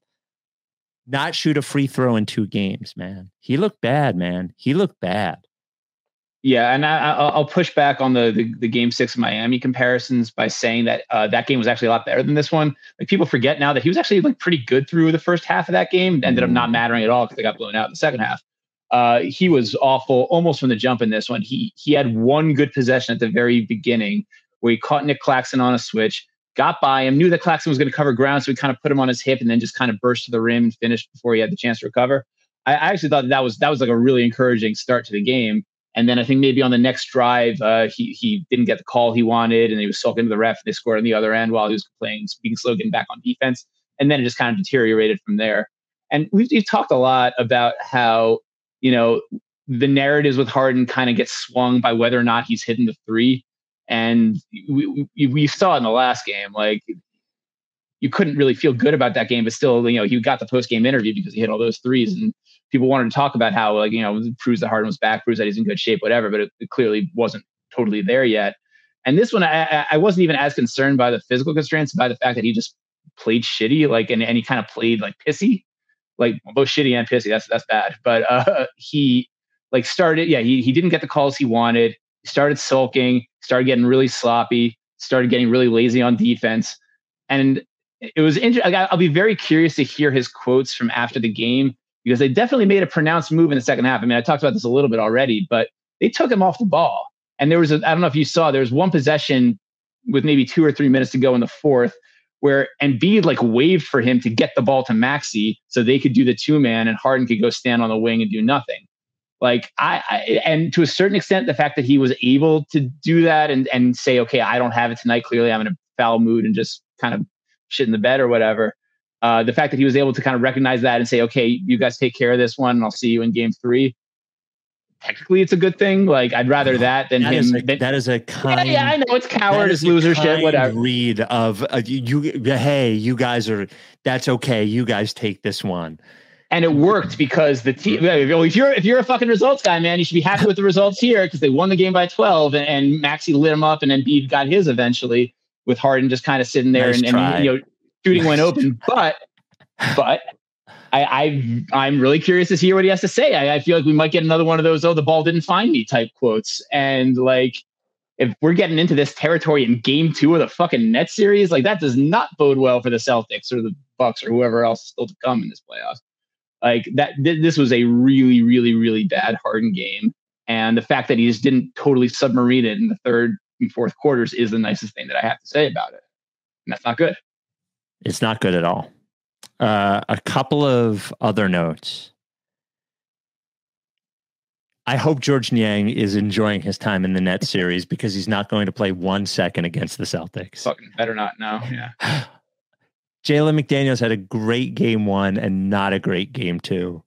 not shoot a free throw in 2 games, man? He looked bad, man. He looked bad. Yeah, and I'll push back on the Game 6 Miami comparisons by saying that that game was actually a lot better than this one. Like, people forget now that he was actually, like, pretty good through the first half of that game. Ended up not mattering at all because they got blown out in the second half. He was awful almost from the jump in this one. He had one good possession at the very beginning where he caught Nick Claxton on a switch, got by him, knew that Claxton was going to cover ground, so he kind of put him on his hip and then just kind of burst to the rim and finished before he had the chance to recover. I actually thought that was like a really encouraging start to the game. And then I think maybe on the next drive, he didn't get the call he wanted, and he was sulking to the ref, and they scored on the other end while he was being slow getting back on defense. And then it just kind of deteriorated from there. And we've talked a lot about how, you know, the narratives with Harden kind of get swung by whether or not he's hitting the three. And we saw it in the last game. Like, you couldn't really feel good about that game, but still, you know, he got the post-game interview because he hit all those threes, and people wanted to talk about how, like, you know, it proves that Harden was back, proves that he's in good shape, whatever, but it clearly wasn't totally there yet. And this one, I wasn't even as concerned by the physical constraints, by the fact that he just played shitty, like, and he kind of played, like, pissy, like, both shitty and pissy. That's bad. But he, like, started, yeah, he didn't get the calls he wanted. He started sulking, started getting really sloppy, started getting really lazy on defense. And it was interesting. I'll be very curious to hear his quotes from after the game, because they definitely made a pronounced move in the second half. I mean, I talked about this a little bit already, but they took him off the ball. And there was, I don't know if you saw, there was one possession with maybe 2 or 3 minutes to go in the fourth where Embiid, like, waved for him to get the ball to Maxey so they could do the two-man and Harden could go stand on the wing and do nothing. Like, and to a certain extent, the fact that he was able to do that and say, okay, I don't have it tonight. Clearly, I'm in a foul mood and just kind of shit in the bed or whatever. The fact that he was able to kind of recognize that and say, okay, you guys take care of this one and I'll see you in Game 3. Technically, it's a good thing. Like, I'd rather that than him. That is a kind. Yeah, I know it's coward, it's loser shit, whatever. Read of hey, you guys are, that's okay. You guys take this one. And it worked because the team, if you're a fucking results guy, man, you should be happy with the results here because they won the game by 12 and Maxey lit him up and Embiid got his eventually with Harden just kind of sitting there and you know, shooting went open, but I'm really curious to hear what he has to say. I feel like we might get another one of those, oh, the ball didn't find me type quotes. And, like, if we're getting into this territory in Game 2 of the fucking Nets series, like, that does not bode well for the Celtics or the Bucks or whoever else is still to come in this playoffs. Like, that, this was a really, really, really bad Harden game. And the fact that he just didn't totally submarine it in the third and fourth quarters is the nicest thing that I have to say about it. And that's not good. It's not good at all. A couple of other notes. I hope George Niang is enjoying his time in the Nets series because he's not going to play 1 second against the Celtics. Fucking better not now. Yeah. Jalen McDaniels had a great Game 1 and not a great Game 2.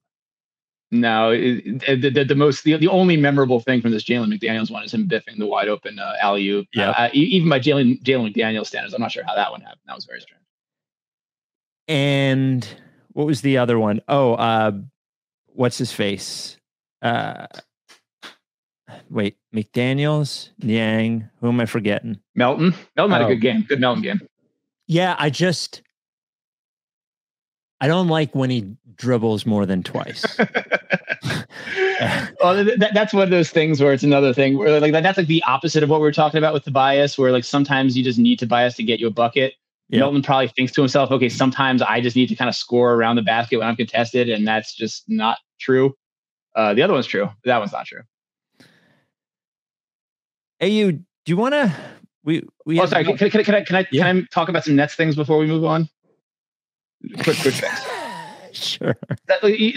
No, the only memorable thing from this Jalen McDaniels one is him biffing the wide open alley-oop. Yeah. Even by Jalen McDaniels standards, I'm not sure how that one happened. That was very strange. And what was the other one? Oh, what's his face? Wait, McDaniels, Niang. Who am I forgetting? Melton. Melton had a good game. Good Melton game. Yeah, I don't like when he dribbles more than twice. Well, that's one of those things where it's another thing where like that's like the opposite of what we were talking about with Tobias, where like sometimes you just need Tobias to get you a bucket. Yeah. Melton probably thinks to himself, okay, sometimes I just need to kind of score around the basket when I'm contested, and that's just not true. The other one's true. That one's not true. Hey, do you want to? Oh, sorry. Can I talk about some Nets things before we move on? Quick fix. Sure.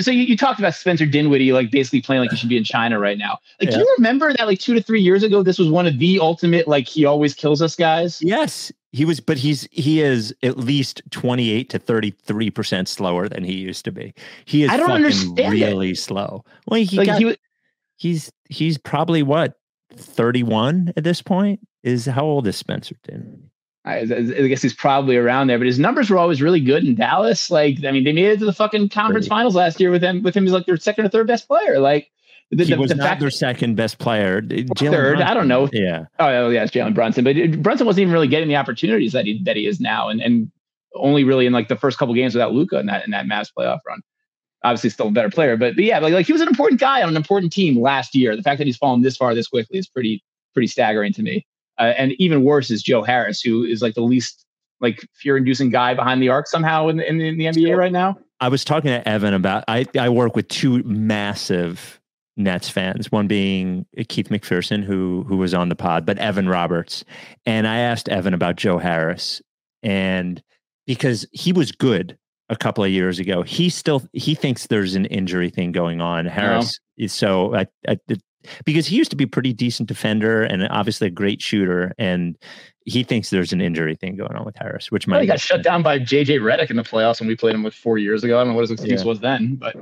So you talked about Spencer Dinwiddie, like basically playing like he should be in China right now. Like, yeah. Do you remember that like 2 to 3 years ago, this was one of the ultimate, like he always kills us guys? Yes, he was, but he is at least 28 to 33% slower than he used to be. He is I don't understand really it. Slow. Well, he's probably what 31 at this point is how old is Spencer Dinwiddie? I guess he's probably around there, but his numbers were always really good in Dallas. Like, I mean, they made it to the fucking conference finals last year with him. With him, he's like their second or third best player. Like, he was not their second best player. Third, I don't know. Yeah. Oh, yeah, it's Jalen Brunson, but Brunson wasn't even really getting the opportunities that he is now, and only really in like the first couple games without Luka in that Mavs playoff run. Obviously, still a better player, but yeah, like he was an important guy on an important team last year. The fact that he's fallen this far this quickly is pretty staggering to me. And even worse is Joe Harris, who is like the least like fear-inducing guy behind the arc somehow in the NBA right now. I was talking to Evan about I work with two massive Nets fans, one being Keith McPherson, who was on the pod, but Evan Roberts. And I asked Evan about Joe Harris, and because he was good a couple of years ago, he thinks there's an injury thing going on. Harris is so because he used to be a pretty decent defender and obviously a great shooter, and he thinks there's an injury thing going on with Harris, which might. He got shut down by JJ Redick in the playoffs when we played him like 4 years ago. I don't know what his excuse was then, but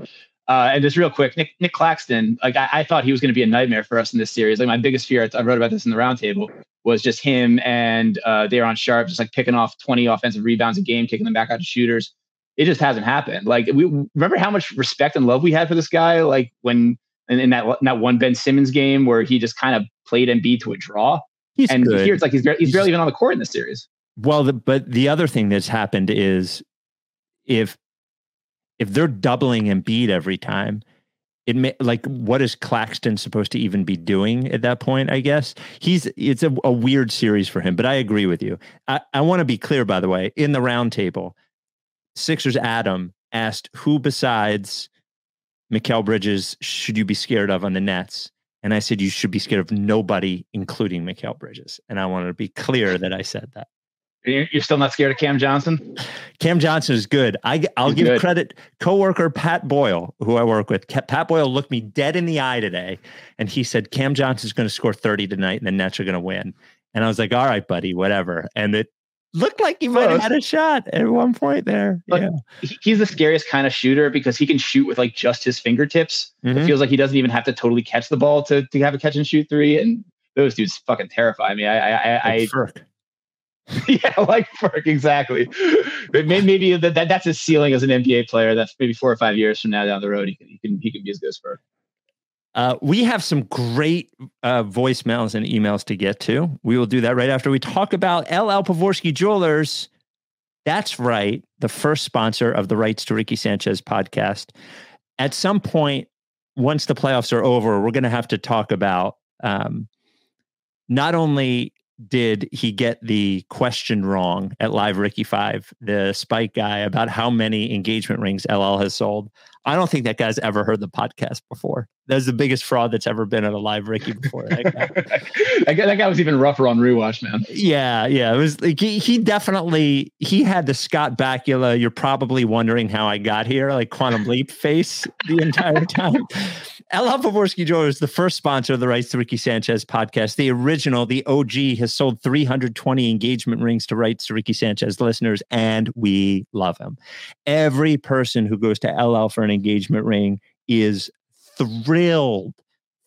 and just real quick, Nick Claxton, like I thought he was going to be a nightmare for us in this series. Like my biggest fear, I wrote about this in the roundtable, was just him and De'Aaron Sharp just like picking off 20 offensive rebounds a game, kicking them back out to shooters. It just hasn't happened. Like we remember how much respect and love we had for this guy, like when. And in that one Ben Simmons game where he just kind of played Embiid to a draw. He's good. Here it's like he's barely even on the court in this series. Well, but the other thing that's happened is if they're doubling Embiid every time, what is Claxton supposed to even be doing at that point? I guess it's a weird series for him. But I agree with you. I want to be clear, by the way, in the roundtable, Sixers Adam asked who besides Mikal Bridges should you be scared of on the Nets? And I said, you should be scared of nobody, including Mikal Bridges. And I wanted to be clear that I said that. You're still not scared of Cam Johnson? Cam Johnson is good. I'll give credit. Coworker Pat Boyle, who I work with, Pat Boyle looked me dead in the eye today. And he said, Cam Johnson's going to score 30 tonight and the Nets are going to win. And I was like, all right, buddy, whatever. And it looked like he might have had a shot at one point there. Like, yeah. He's the scariest kind of shooter because he can shoot with like just his fingertips. Mm-hmm. It feels like he doesn't even have to totally catch the ball to have a catch and shoot three. And those dudes fucking terrify me. Like Firk. Yeah, like Firk, exactly. But maybe that's his ceiling as an NBA player. That's maybe 4 or 5 years from now down the road. He can be as good as Firk. We have some great voicemails and emails to get to. We will do that right after we talk about LL Pawroski Jewelers. That's right. The first sponsor of the Rights to Ricky Sanchez podcast. At some point, once the playoffs are over, we're going to have to talk about not only did he get the question wrong at Live Ricky Five, the Spike guy, about how many engagement rings LL has sold. I don't think that guy's ever heard the podcast before. That's the biggest fraud that's ever been at a Live Ricky before. That guy was even rougher on rewatch, man. Yeah. It was like he had the Scott Bakula, you're probably wondering how I got here, like Quantum Leap face the entire time. LL Pawroski Jewelers, the first sponsor of the Rights to Ricky Sanchez podcast. The original, the OG, has sold 320 engagement rings to Rights to Ricky Sanchez listeners, and we love him. Every person who goes to LL for an engagement ring is thrilled,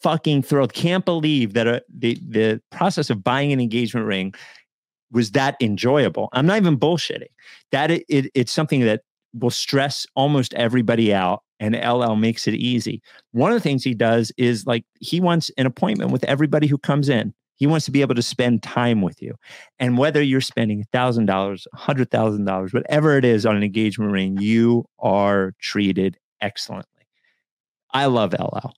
fucking thrilled. Can't believe that the process of buying an engagement ring was that enjoyable. I'm not even bullshitting. That it's something that will stress almost everybody out, and LL makes it easy. One of the things he does is, like, he wants an appointment with everybody who comes in. He wants to be able to spend time with you. And whether you're spending $1,000, $100,000, whatever it is on an engagement ring, you are treated excellently. I love LL.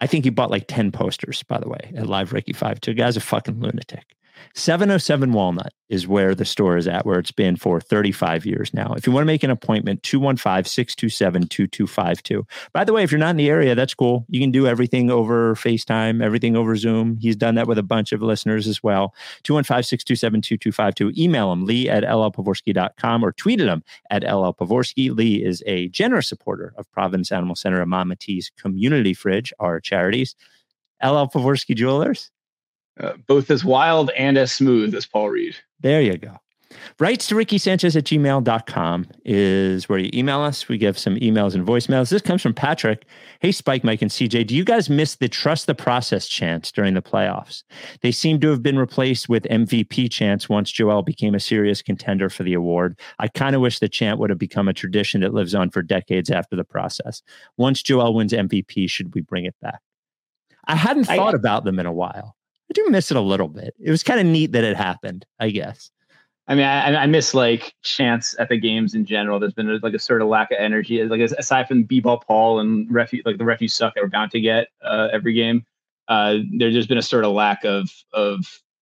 I think he bought like 10 posters, by the way, at Live Ricky Five. The guy's a fucking lunatic. 707 Walnut is where the store is at, where it's been for 35 years now. If you want to make an appointment, 215-627-2252. By the way, if you're not in the area, that's cool. You can do everything over FaceTime, everything over Zoom. He's done that with a bunch of listeners as well. 215-627-2252. Email him, lee@llpavorsky.com, or tweet at him @LL Pavorsky. Lee is a generous supporter of Providence Animal Center and Mama T's Community Fridge, our charities. LL Pavorsky Jewelers. Both as wild and as smooth as Paul Reed. There you go. Writes to Ricky Sanchez at gmail.com is where you email us. We give some emails and voicemails. This comes from Patrick. Hey, Spike, Mike, and CJ, do you guys miss the trust the process chants during the playoffs? They seem to have been replaced with MVP chants once Joel became a serious contender for the award. I kind of wish the chant would have become a tradition that lives on for decades after the process. Once Joel wins MVP, should we bring it back? I hadn't thought about them in a while. I do miss it a little bit. It was kind of neat that it happened, I guess. I mean, I miss like chants at the games in general. There's been like a sort of lack of energy, like aside from B-ball Paul and the refuse suck that we're bound to get every game. There's just been a sort of lack of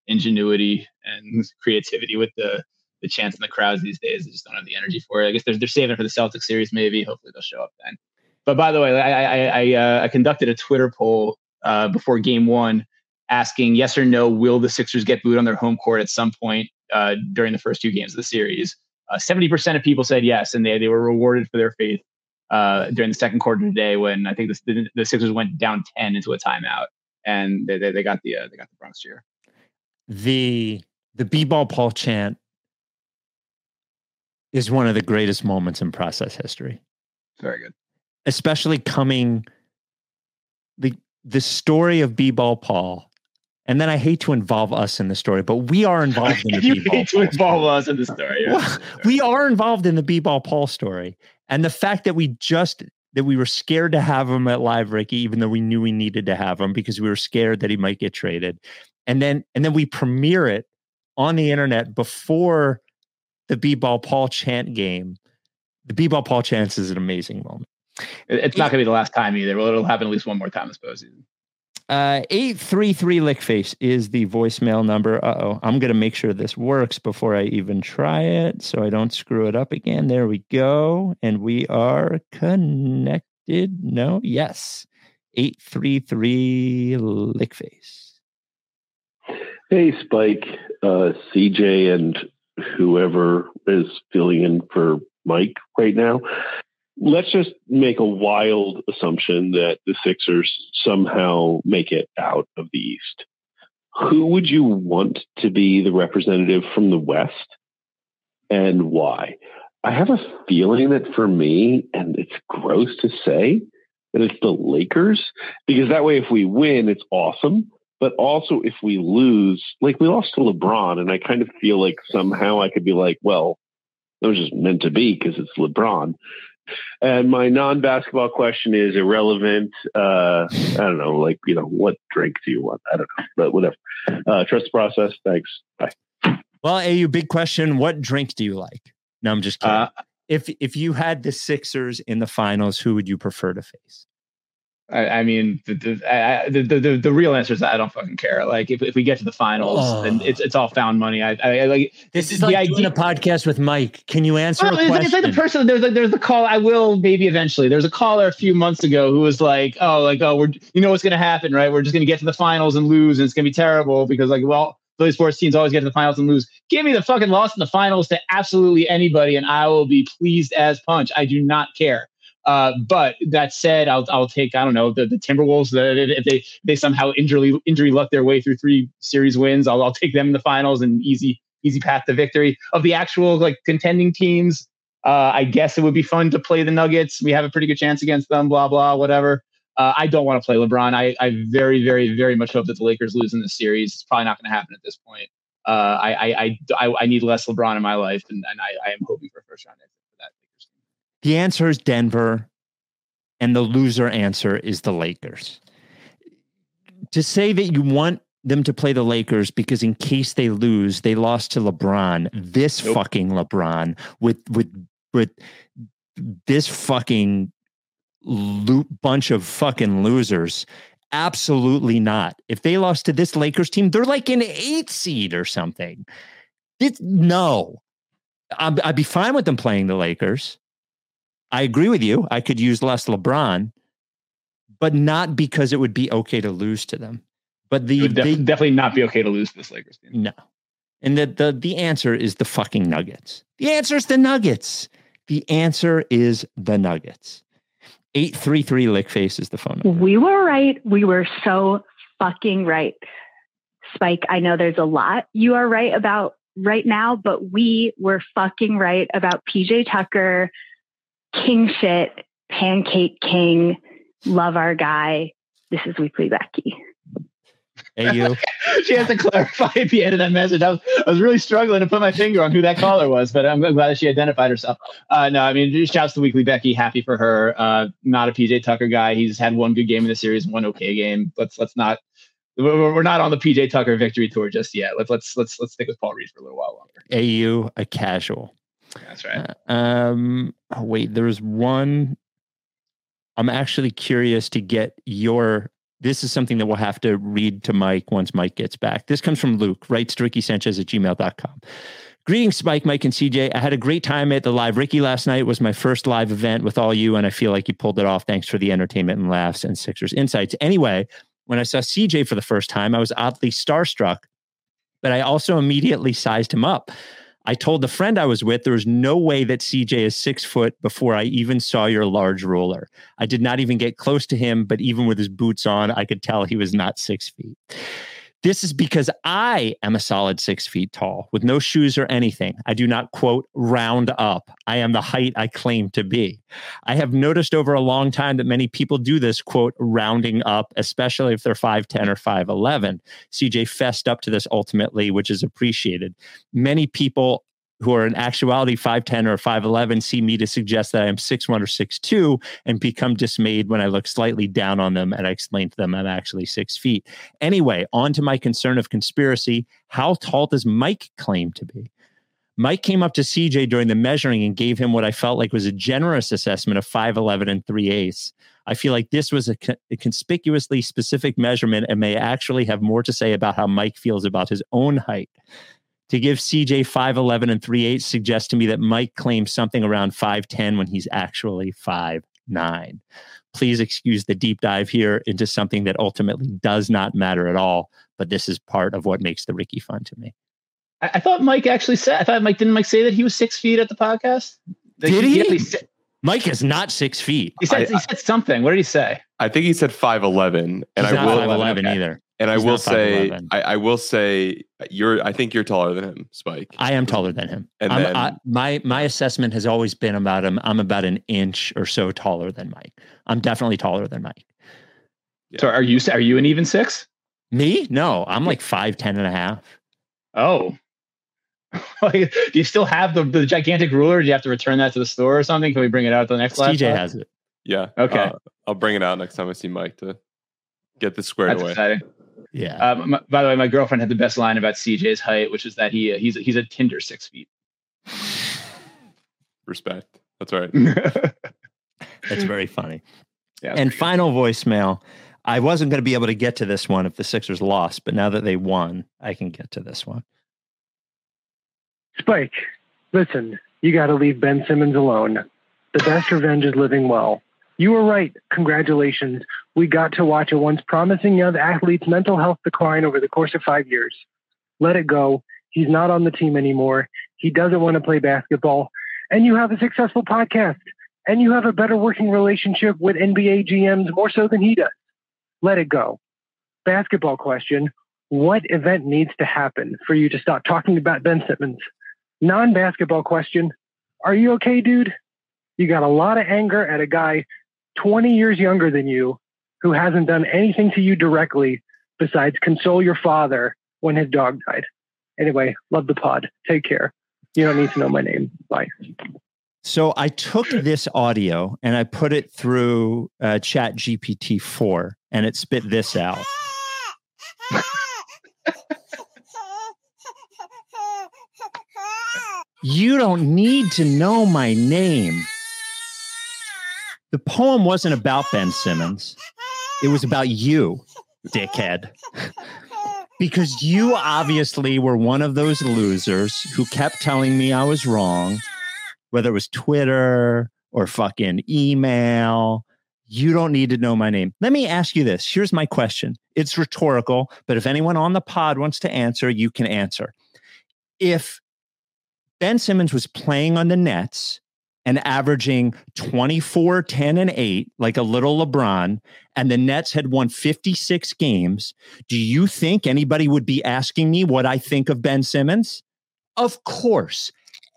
ingenuity and creativity with the chants and the crowds these days. They just don't have the energy for it. I guess they're saving it for the Celtics series, maybe. Hopefully they'll show up then. But by the way, I conducted a Twitter poll before game one, asking yes or no, will the Sixers get booed on their home court at some point during the first two games of the series? 70% of people said yes, and they were rewarded for their faith during the second quarter today, when I think the Sixers went down 10 into a timeout, and they got the Bronx cheer. The B-ball Paul chant is one of the greatest moments in process history. Very good, especially coming the story of B-ball Paul. And then I hate to involve us in the story, but we are involved in the B-ball Paul. You hate to involve us in the story. Well, we are involved in the B-ball Paul story. And the fact that we were scared to have him at Live Ricky, even though we knew we needed to have him because we were scared that he might get traded. And then we premiere it on the internet before the B-ball Paul chant game. The B-ball Paul chant is an amazing moment. It's not going to be the last time either. Well, it'll happen at least one more time, I suppose. 833 Lickface is the voicemail number. Uh-oh. I'm going to make sure this works before I even try it so I don't screw it up again. There we go. And we are connected. No, yes. 833 Lickface. Hey, Spike, CJ, and whoever is filling in for Mike right now. Let's just make a wild assumption that the Sixers somehow make it out of the East. Who would you want to be the representative from the West, and why? I have a feeling that for me, and it's gross to say, that it's the Lakers, because that way if we win, it's awesome. But also if we lose, like we lost to LeBron, and I kind of feel like somehow I could be like, well, it was just meant to be because it's LeBron. And my non-basketball question is irrelevant. I don't know, like, you know, what drink do you want? I don't know, but whatever. Trust the process. Thanks. Bye. Well, AU, big question. What drink do you like? No, I'm just kidding. If you had the Sixers in the finals, who would you prefer to face? I mean, the real answer is I don't fucking care. Like if we get to the finals, then it's all found money. I like this is like doing a podcast with Mike. Can you answer a question? It's like the person there's the call. I will maybe eventually. There's a caller a few months ago who was like, we're, you know what's going to happen, right? We're just going to get to the finals and lose, and it's going to be terrible because Philly sports teams always get to the finals and lose. Give me the fucking loss in the finals to absolutely anybody, and I will be pleased as punch. I do not care. But that said, I'll take, I don't know, the Timberwolves. If they somehow injury luck their way through three series wins, I'll take them in the finals, and easy path to victory. Of the actual like contending teams, I guess it would be fun to play the Nuggets. We have a pretty good chance against them. Blah blah whatever. I don't want to play LeBron. I very, very, very much hope that the Lakers lose in this series. It's probably not going to happen at this point. I need less LeBron in my life, and I am hoping for a first round exit for that. The answer is Denver, and the loser answer is the Lakers. To say that you want them to play the Lakers because in case they lose, they lost to LeBron. This fucking LeBron with this fucking bunch of fucking losers. Absolutely not. If they lost to this Lakers team, they're like an 8 seed or something. I'd be fine with them playing the Lakers. I agree with you. I could use less LeBron, but not because it would be okay to lose to them. But it would definitely not be okay to lose to this Lakers team. No. And the answer is the fucking Nuggets. The answer is the Nuggets. 833 Lickface is the phone number. We were right. We were so fucking right. Spike, I know there's a lot you are right about right now, but we were fucking right about PJ Tucker, king shit, pancake king, love our guy. This is Weekly Becky. Hey, you. She has to clarify at the end of that message. I was really struggling to put my finger on who that caller was, but I'm glad that she identified herself. Shouts to Weekly Becky. Happy for her. Not a PJ Tucker guy. He's had one good game in the series, one okay game. Let's not. We're not on the PJ Tucker victory tour just yet. Let's stick with Paul Reed for a little while longer. AU, a casual. That's right. There's one. I'm actually curious to get your. This is something that we'll have to read to Mike once Mike gets back. This comes from Luke, writes to Ricky Sanchez at gmail.com. Greetings, Spike, Mike, and CJ. I had a great time at the Live Ricky last night. It was my first live event with all you, and I feel like you pulled it off. Thanks for the entertainment and laughs and Sixers insights. Anyway, when I saw CJ for the first time, I was oddly starstruck, but I also immediately sized him up. I told the friend I was with, there was no way that CJ is 6 foot before I even saw your large roller. I did not even get close to him, but even with his boots on, I could tell he was not 6 feet. This is because I am a solid 6 feet tall with no shoes or anything. I do not, quote, round up. I am the height I claim to be. I have noticed over a long time that many people do this, quote, rounding up, especially if they're 5'10 or 5'11. CJ fessed up to this ultimately, which is appreciated. Many people who are in actuality 5'10 or 5'11 see me to suggest that I am 6'1 or 6'2 and become dismayed when I look slightly down on them and I explain to them I'm actually 6 feet. Anyway, on to my concern of conspiracy. How tall does Mike claim to be? Mike came up to CJ during the measuring and gave him what I felt like was a generous assessment of 5'11 and 3/8. I feel like this was a conspicuously specific measurement and may actually have more to say about how Mike feels about his own height. To give CJ 5'11 and 3/8 suggests to me that Mike claims something around 5'10 when he's actually 5'9. Please excuse the deep dive here into something that ultimately does not matter at all, but this is part of what makes the Ricky fun to me. I thought Mike actually said, didn't Mike say that he was 6 feet at the podcast? Did he? Mike is not 6 feet. He said something. What did he say? I think he said 5'11. He's not 5'11 either. And I will say, I think you're taller than him, Spike. I am taller than him. And my assessment has always been about him. I'm about an inch or so taller than Mike. I'm definitely taller than Mike. Yeah. So are you an even six? Me? No, I'm like 5'10 and a half. Oh, do you still have the gigantic ruler? Do you have to return that to the store or something? Can we bring it out to the next live? CJ has it. Yeah. Okay. I'll bring it out next time I see Mike to get this squared away. Exciting. Yeah. By the way, my girlfriend had the best line about CJ's height, which is that he's a Tinder 6 feet. Respect. That's right. That's very funny. Yeah, and final voicemail. I wasn't going to be able to get to this one if the Sixers lost, but now that they won, I can get to this one. Spike, listen, you got to leave Ben Simmons alone. The best revenge is living well. You were right. Congratulations. We got to watch a once promising young athlete's mental health decline over the course of 5 years. Let it go. He's not on the team anymore. He doesn't want to play basketball. And you have a successful podcast. And you have a better working relationship with NBA GMs more so than he does. Let it go. Basketball question. What event needs to happen for you to stop talking about Ben Simmons? Non-basketball question. Are you okay, dude? You got a lot of anger at a guy 20 years younger than you who hasn't done anything to you directly besides console your father when his dog died. Anyway, love the pod. Take care. You don't need to know my name. Bye. So I took this audio and I put it through Chat GPT-4 and it spit this out. You don't need to know my name. The poem wasn't about Ben Simmons. It was about you, dickhead. Because you obviously were one of those losers who kept telling me I was wrong, whether it was Twitter or fucking email. You don't need to know my name. Let me ask you this. Here's my question. It's rhetorical, but if anyone on the pod wants to answer, you can answer. If Ben Simmons was playing on the Nets and averaging 24, 10, and 8, like a little LeBron, and the Nets had won 56 games, do you think anybody would be asking me what I think of Ben Simmons? Of course.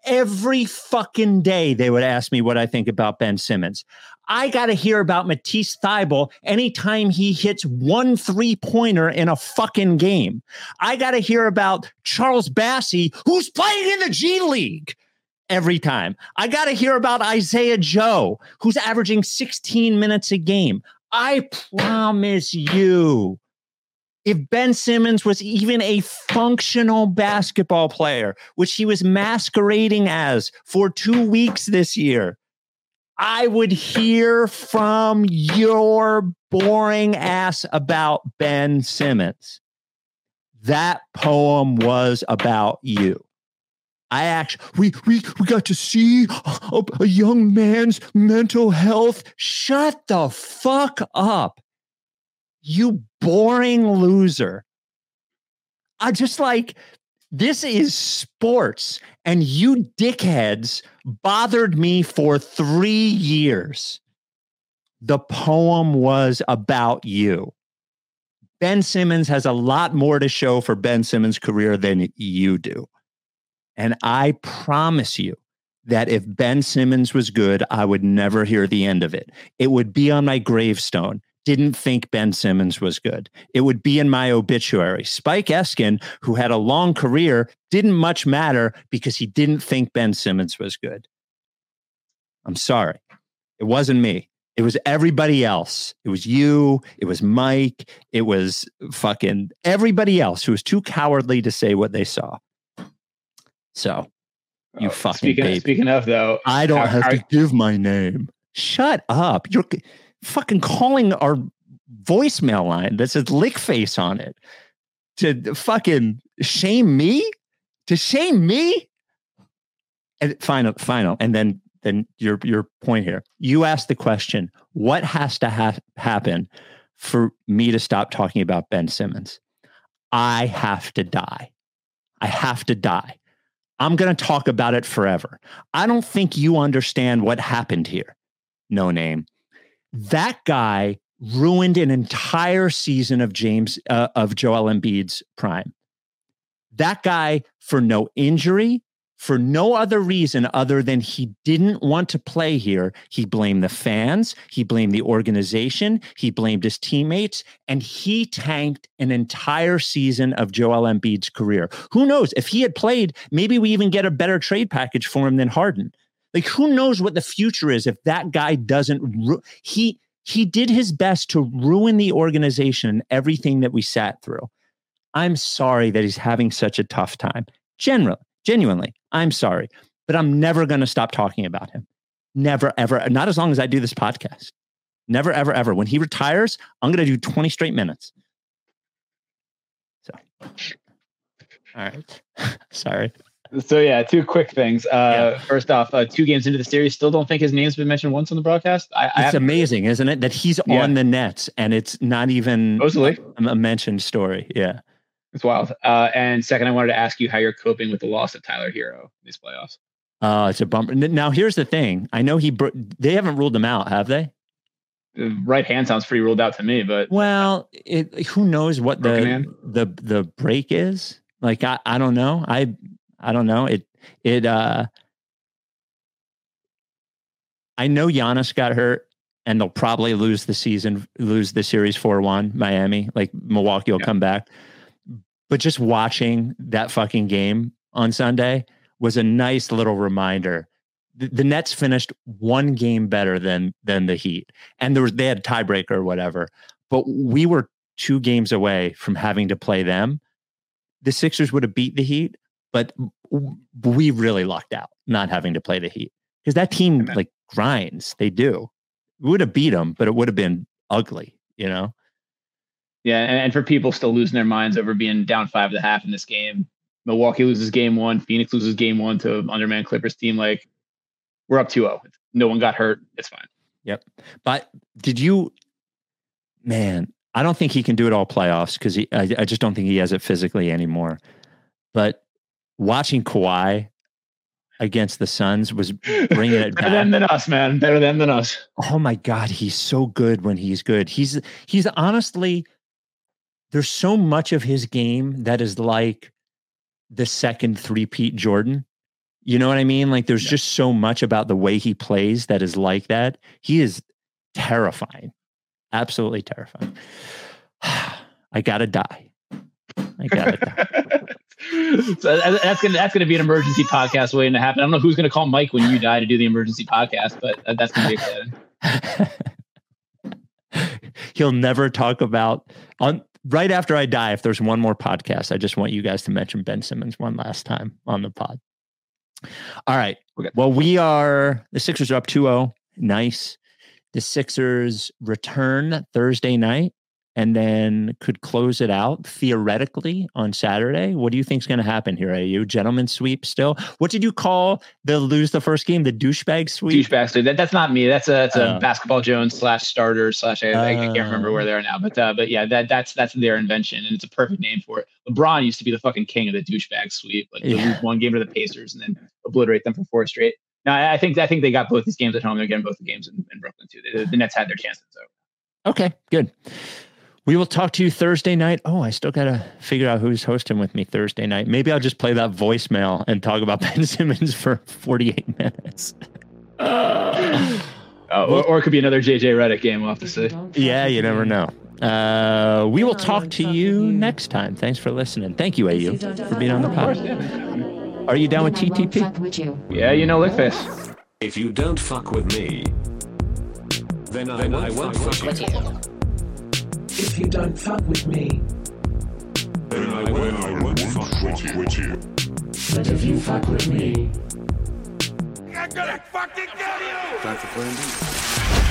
Every fucking day they would ask me what I think about Ben Simmons. I got to hear about Matisse Thybulle anytime he hits 1 3-pointer in a fucking game. I got to hear about Charles Bassey, who's playing in the G League every time. I got to hear about Isaiah Joe, who's averaging 16 minutes a game. I promise you, if Ben Simmons was even a functional basketball player, which he was masquerading as for 2 weeks this year, I would hear from your boring ass about Ben Simmons. That poem was about you. I actually, we got to see a young man's mental health. Shut the fuck up, you boring loser. I just like, this is sports, and you dickheads bothered me for 3 years. The poem was about you. Ben Simmons has a lot more to show for Ben Simmons' career than you do. And I promise you that if Ben Simmons was good, I would never hear the end of it. It would be on my gravestone. Didn't think Ben Simmons was good. It would be in my obituary. Spike Eskin, who had a long career, didn't much matter because he didn't think Ben Simmons was good. I'm sorry. It wasn't me. It was everybody else. It was you. It was Mike. It was fucking everybody else who was too cowardly to say what they saw. So, you fucking baby. Speaking of, though, I don't have to give my name. Shut up. You're fucking calling our voicemail line that says lick face on it to fucking shame me? To shame me? And final. And then your point here. You asked the question, what has to happen for me to stop talking about Ben Simmons? I have to die. I have to die. I'm going to talk about it forever. I don't think you understand what happened here. No name. That guy ruined an entire season of Joel Embiid's prime. That guy, for no injury, for no other reason other than he didn't want to play here, he blamed the fans, he blamed the organization, he blamed his teammates, and he tanked an entire season of Joel Embiid's career. Who knows? If he had played, maybe we even get a better trade package for him than Harden. Like, who knows what the future is if that guy doesn't... He did his best to ruin the organization and everything that we sat through. I'm sorry that he's having such a tough time. Genuinely, I'm sorry. But I'm never going to stop talking about him. Never, ever. Not as long as I do this podcast. Never, ever, ever. When he retires, I'm going to do 20 straight minutes. So, all right. Sorry. So, yeah, two quick things. First off, 2 games into the series, still don't think his name's been mentioned once on the broadcast. It's amazing, isn't it? That he's on the Nets, and it's not even a mentioned story. Yeah. It's wild. And second, I wanted to ask you how you're coping with the loss of Tyler Hero in these playoffs. It's a bummer. Now, here's the thing. I know they haven't ruled him out, have they? The right hand sounds pretty ruled out to me, but... Well, who knows what the break is? Like, I don't know. I don't know. I know Giannis got hurt and they'll probably lose the season, lose the series 4-1 Miami, like Milwaukee will come back. But just watching that fucking game on Sunday was a nice little reminder. The Nets finished one game better than the Heat, and there was, they had a tiebreaker or whatever, but we were 2 games away from having to play them. The Sixers would have beat the Heat, but we really lucked out not having to play the Heat, because that team like grinds. They do. We would have beat them, but it would have been ugly, you know? Yeah. And for people still losing their minds over being down 5.5 in this game, Milwaukee loses game 1, Phoenix loses game 1 to underman Clippers team. Like, we're up 2-0. No one got hurt. It's fine. Yep. But did you, man, I don't think he can do it all playoffs, because I just don't think he has it physically anymore. But watching Kawhi against the Suns was bringing it back. Better than us, man. Better than us. Oh my God, he's so good when he's good. He's honestly, there's so much of his game that is like the second three-peat Jordan. You know what I mean? Like, there's just so much about the way he plays that is like that. He is terrifying. Absolutely terrifying. I gotta die. So that's gonna be an emergency podcast waiting to happen. I don't know who's gonna call Mike when you die to do the emergency podcast, but that's gonna be exciting. He'll never talk about on right after I die. If there's one more podcast, I just want you guys to mention Ben Simmons one last time on the pod. All right. Okay. Well, the Sixers are up 2-0. Nice. The Sixers return Thursday night, and then could close it out theoretically on Saturday. What do you think is going to happen here? Are you gentlemen sweep still? What did you call the lose the first game? The douchebag sweep? Douchebag sweep. That's not me. That's a Basketball Jones /starter/ I can't remember where they are now. But yeah, that's their invention, and it's a perfect name for it. LeBron used to be the fucking king of the douchebag sweep. Like, they lose one game to the Pacers and then obliterate them for 4 straight. No, I think they got both these games at home. They're getting both the games in Brooklyn too. The Nets had their chances. So. Okay, good. We will talk to you Thursday night. Oh, I still got to figure out who's hosting with me Thursday night. Maybe I'll just play that voicemail and talk about Ben Simmons for 48 minutes. Or it could be another JJ Redick game. We'll have to see. Yeah, you never know. We will talk to you next time. Thanks for listening. Thank you, AU, for being on the pod. Are you down with TTP? Yeah, you know, like this. If you don't fuck with me, then I won't fuck with you. If you don't fuck with me, then I won't fuck with you. But if you fuck with me, I'm gonna fucking kill you! Time for plan B.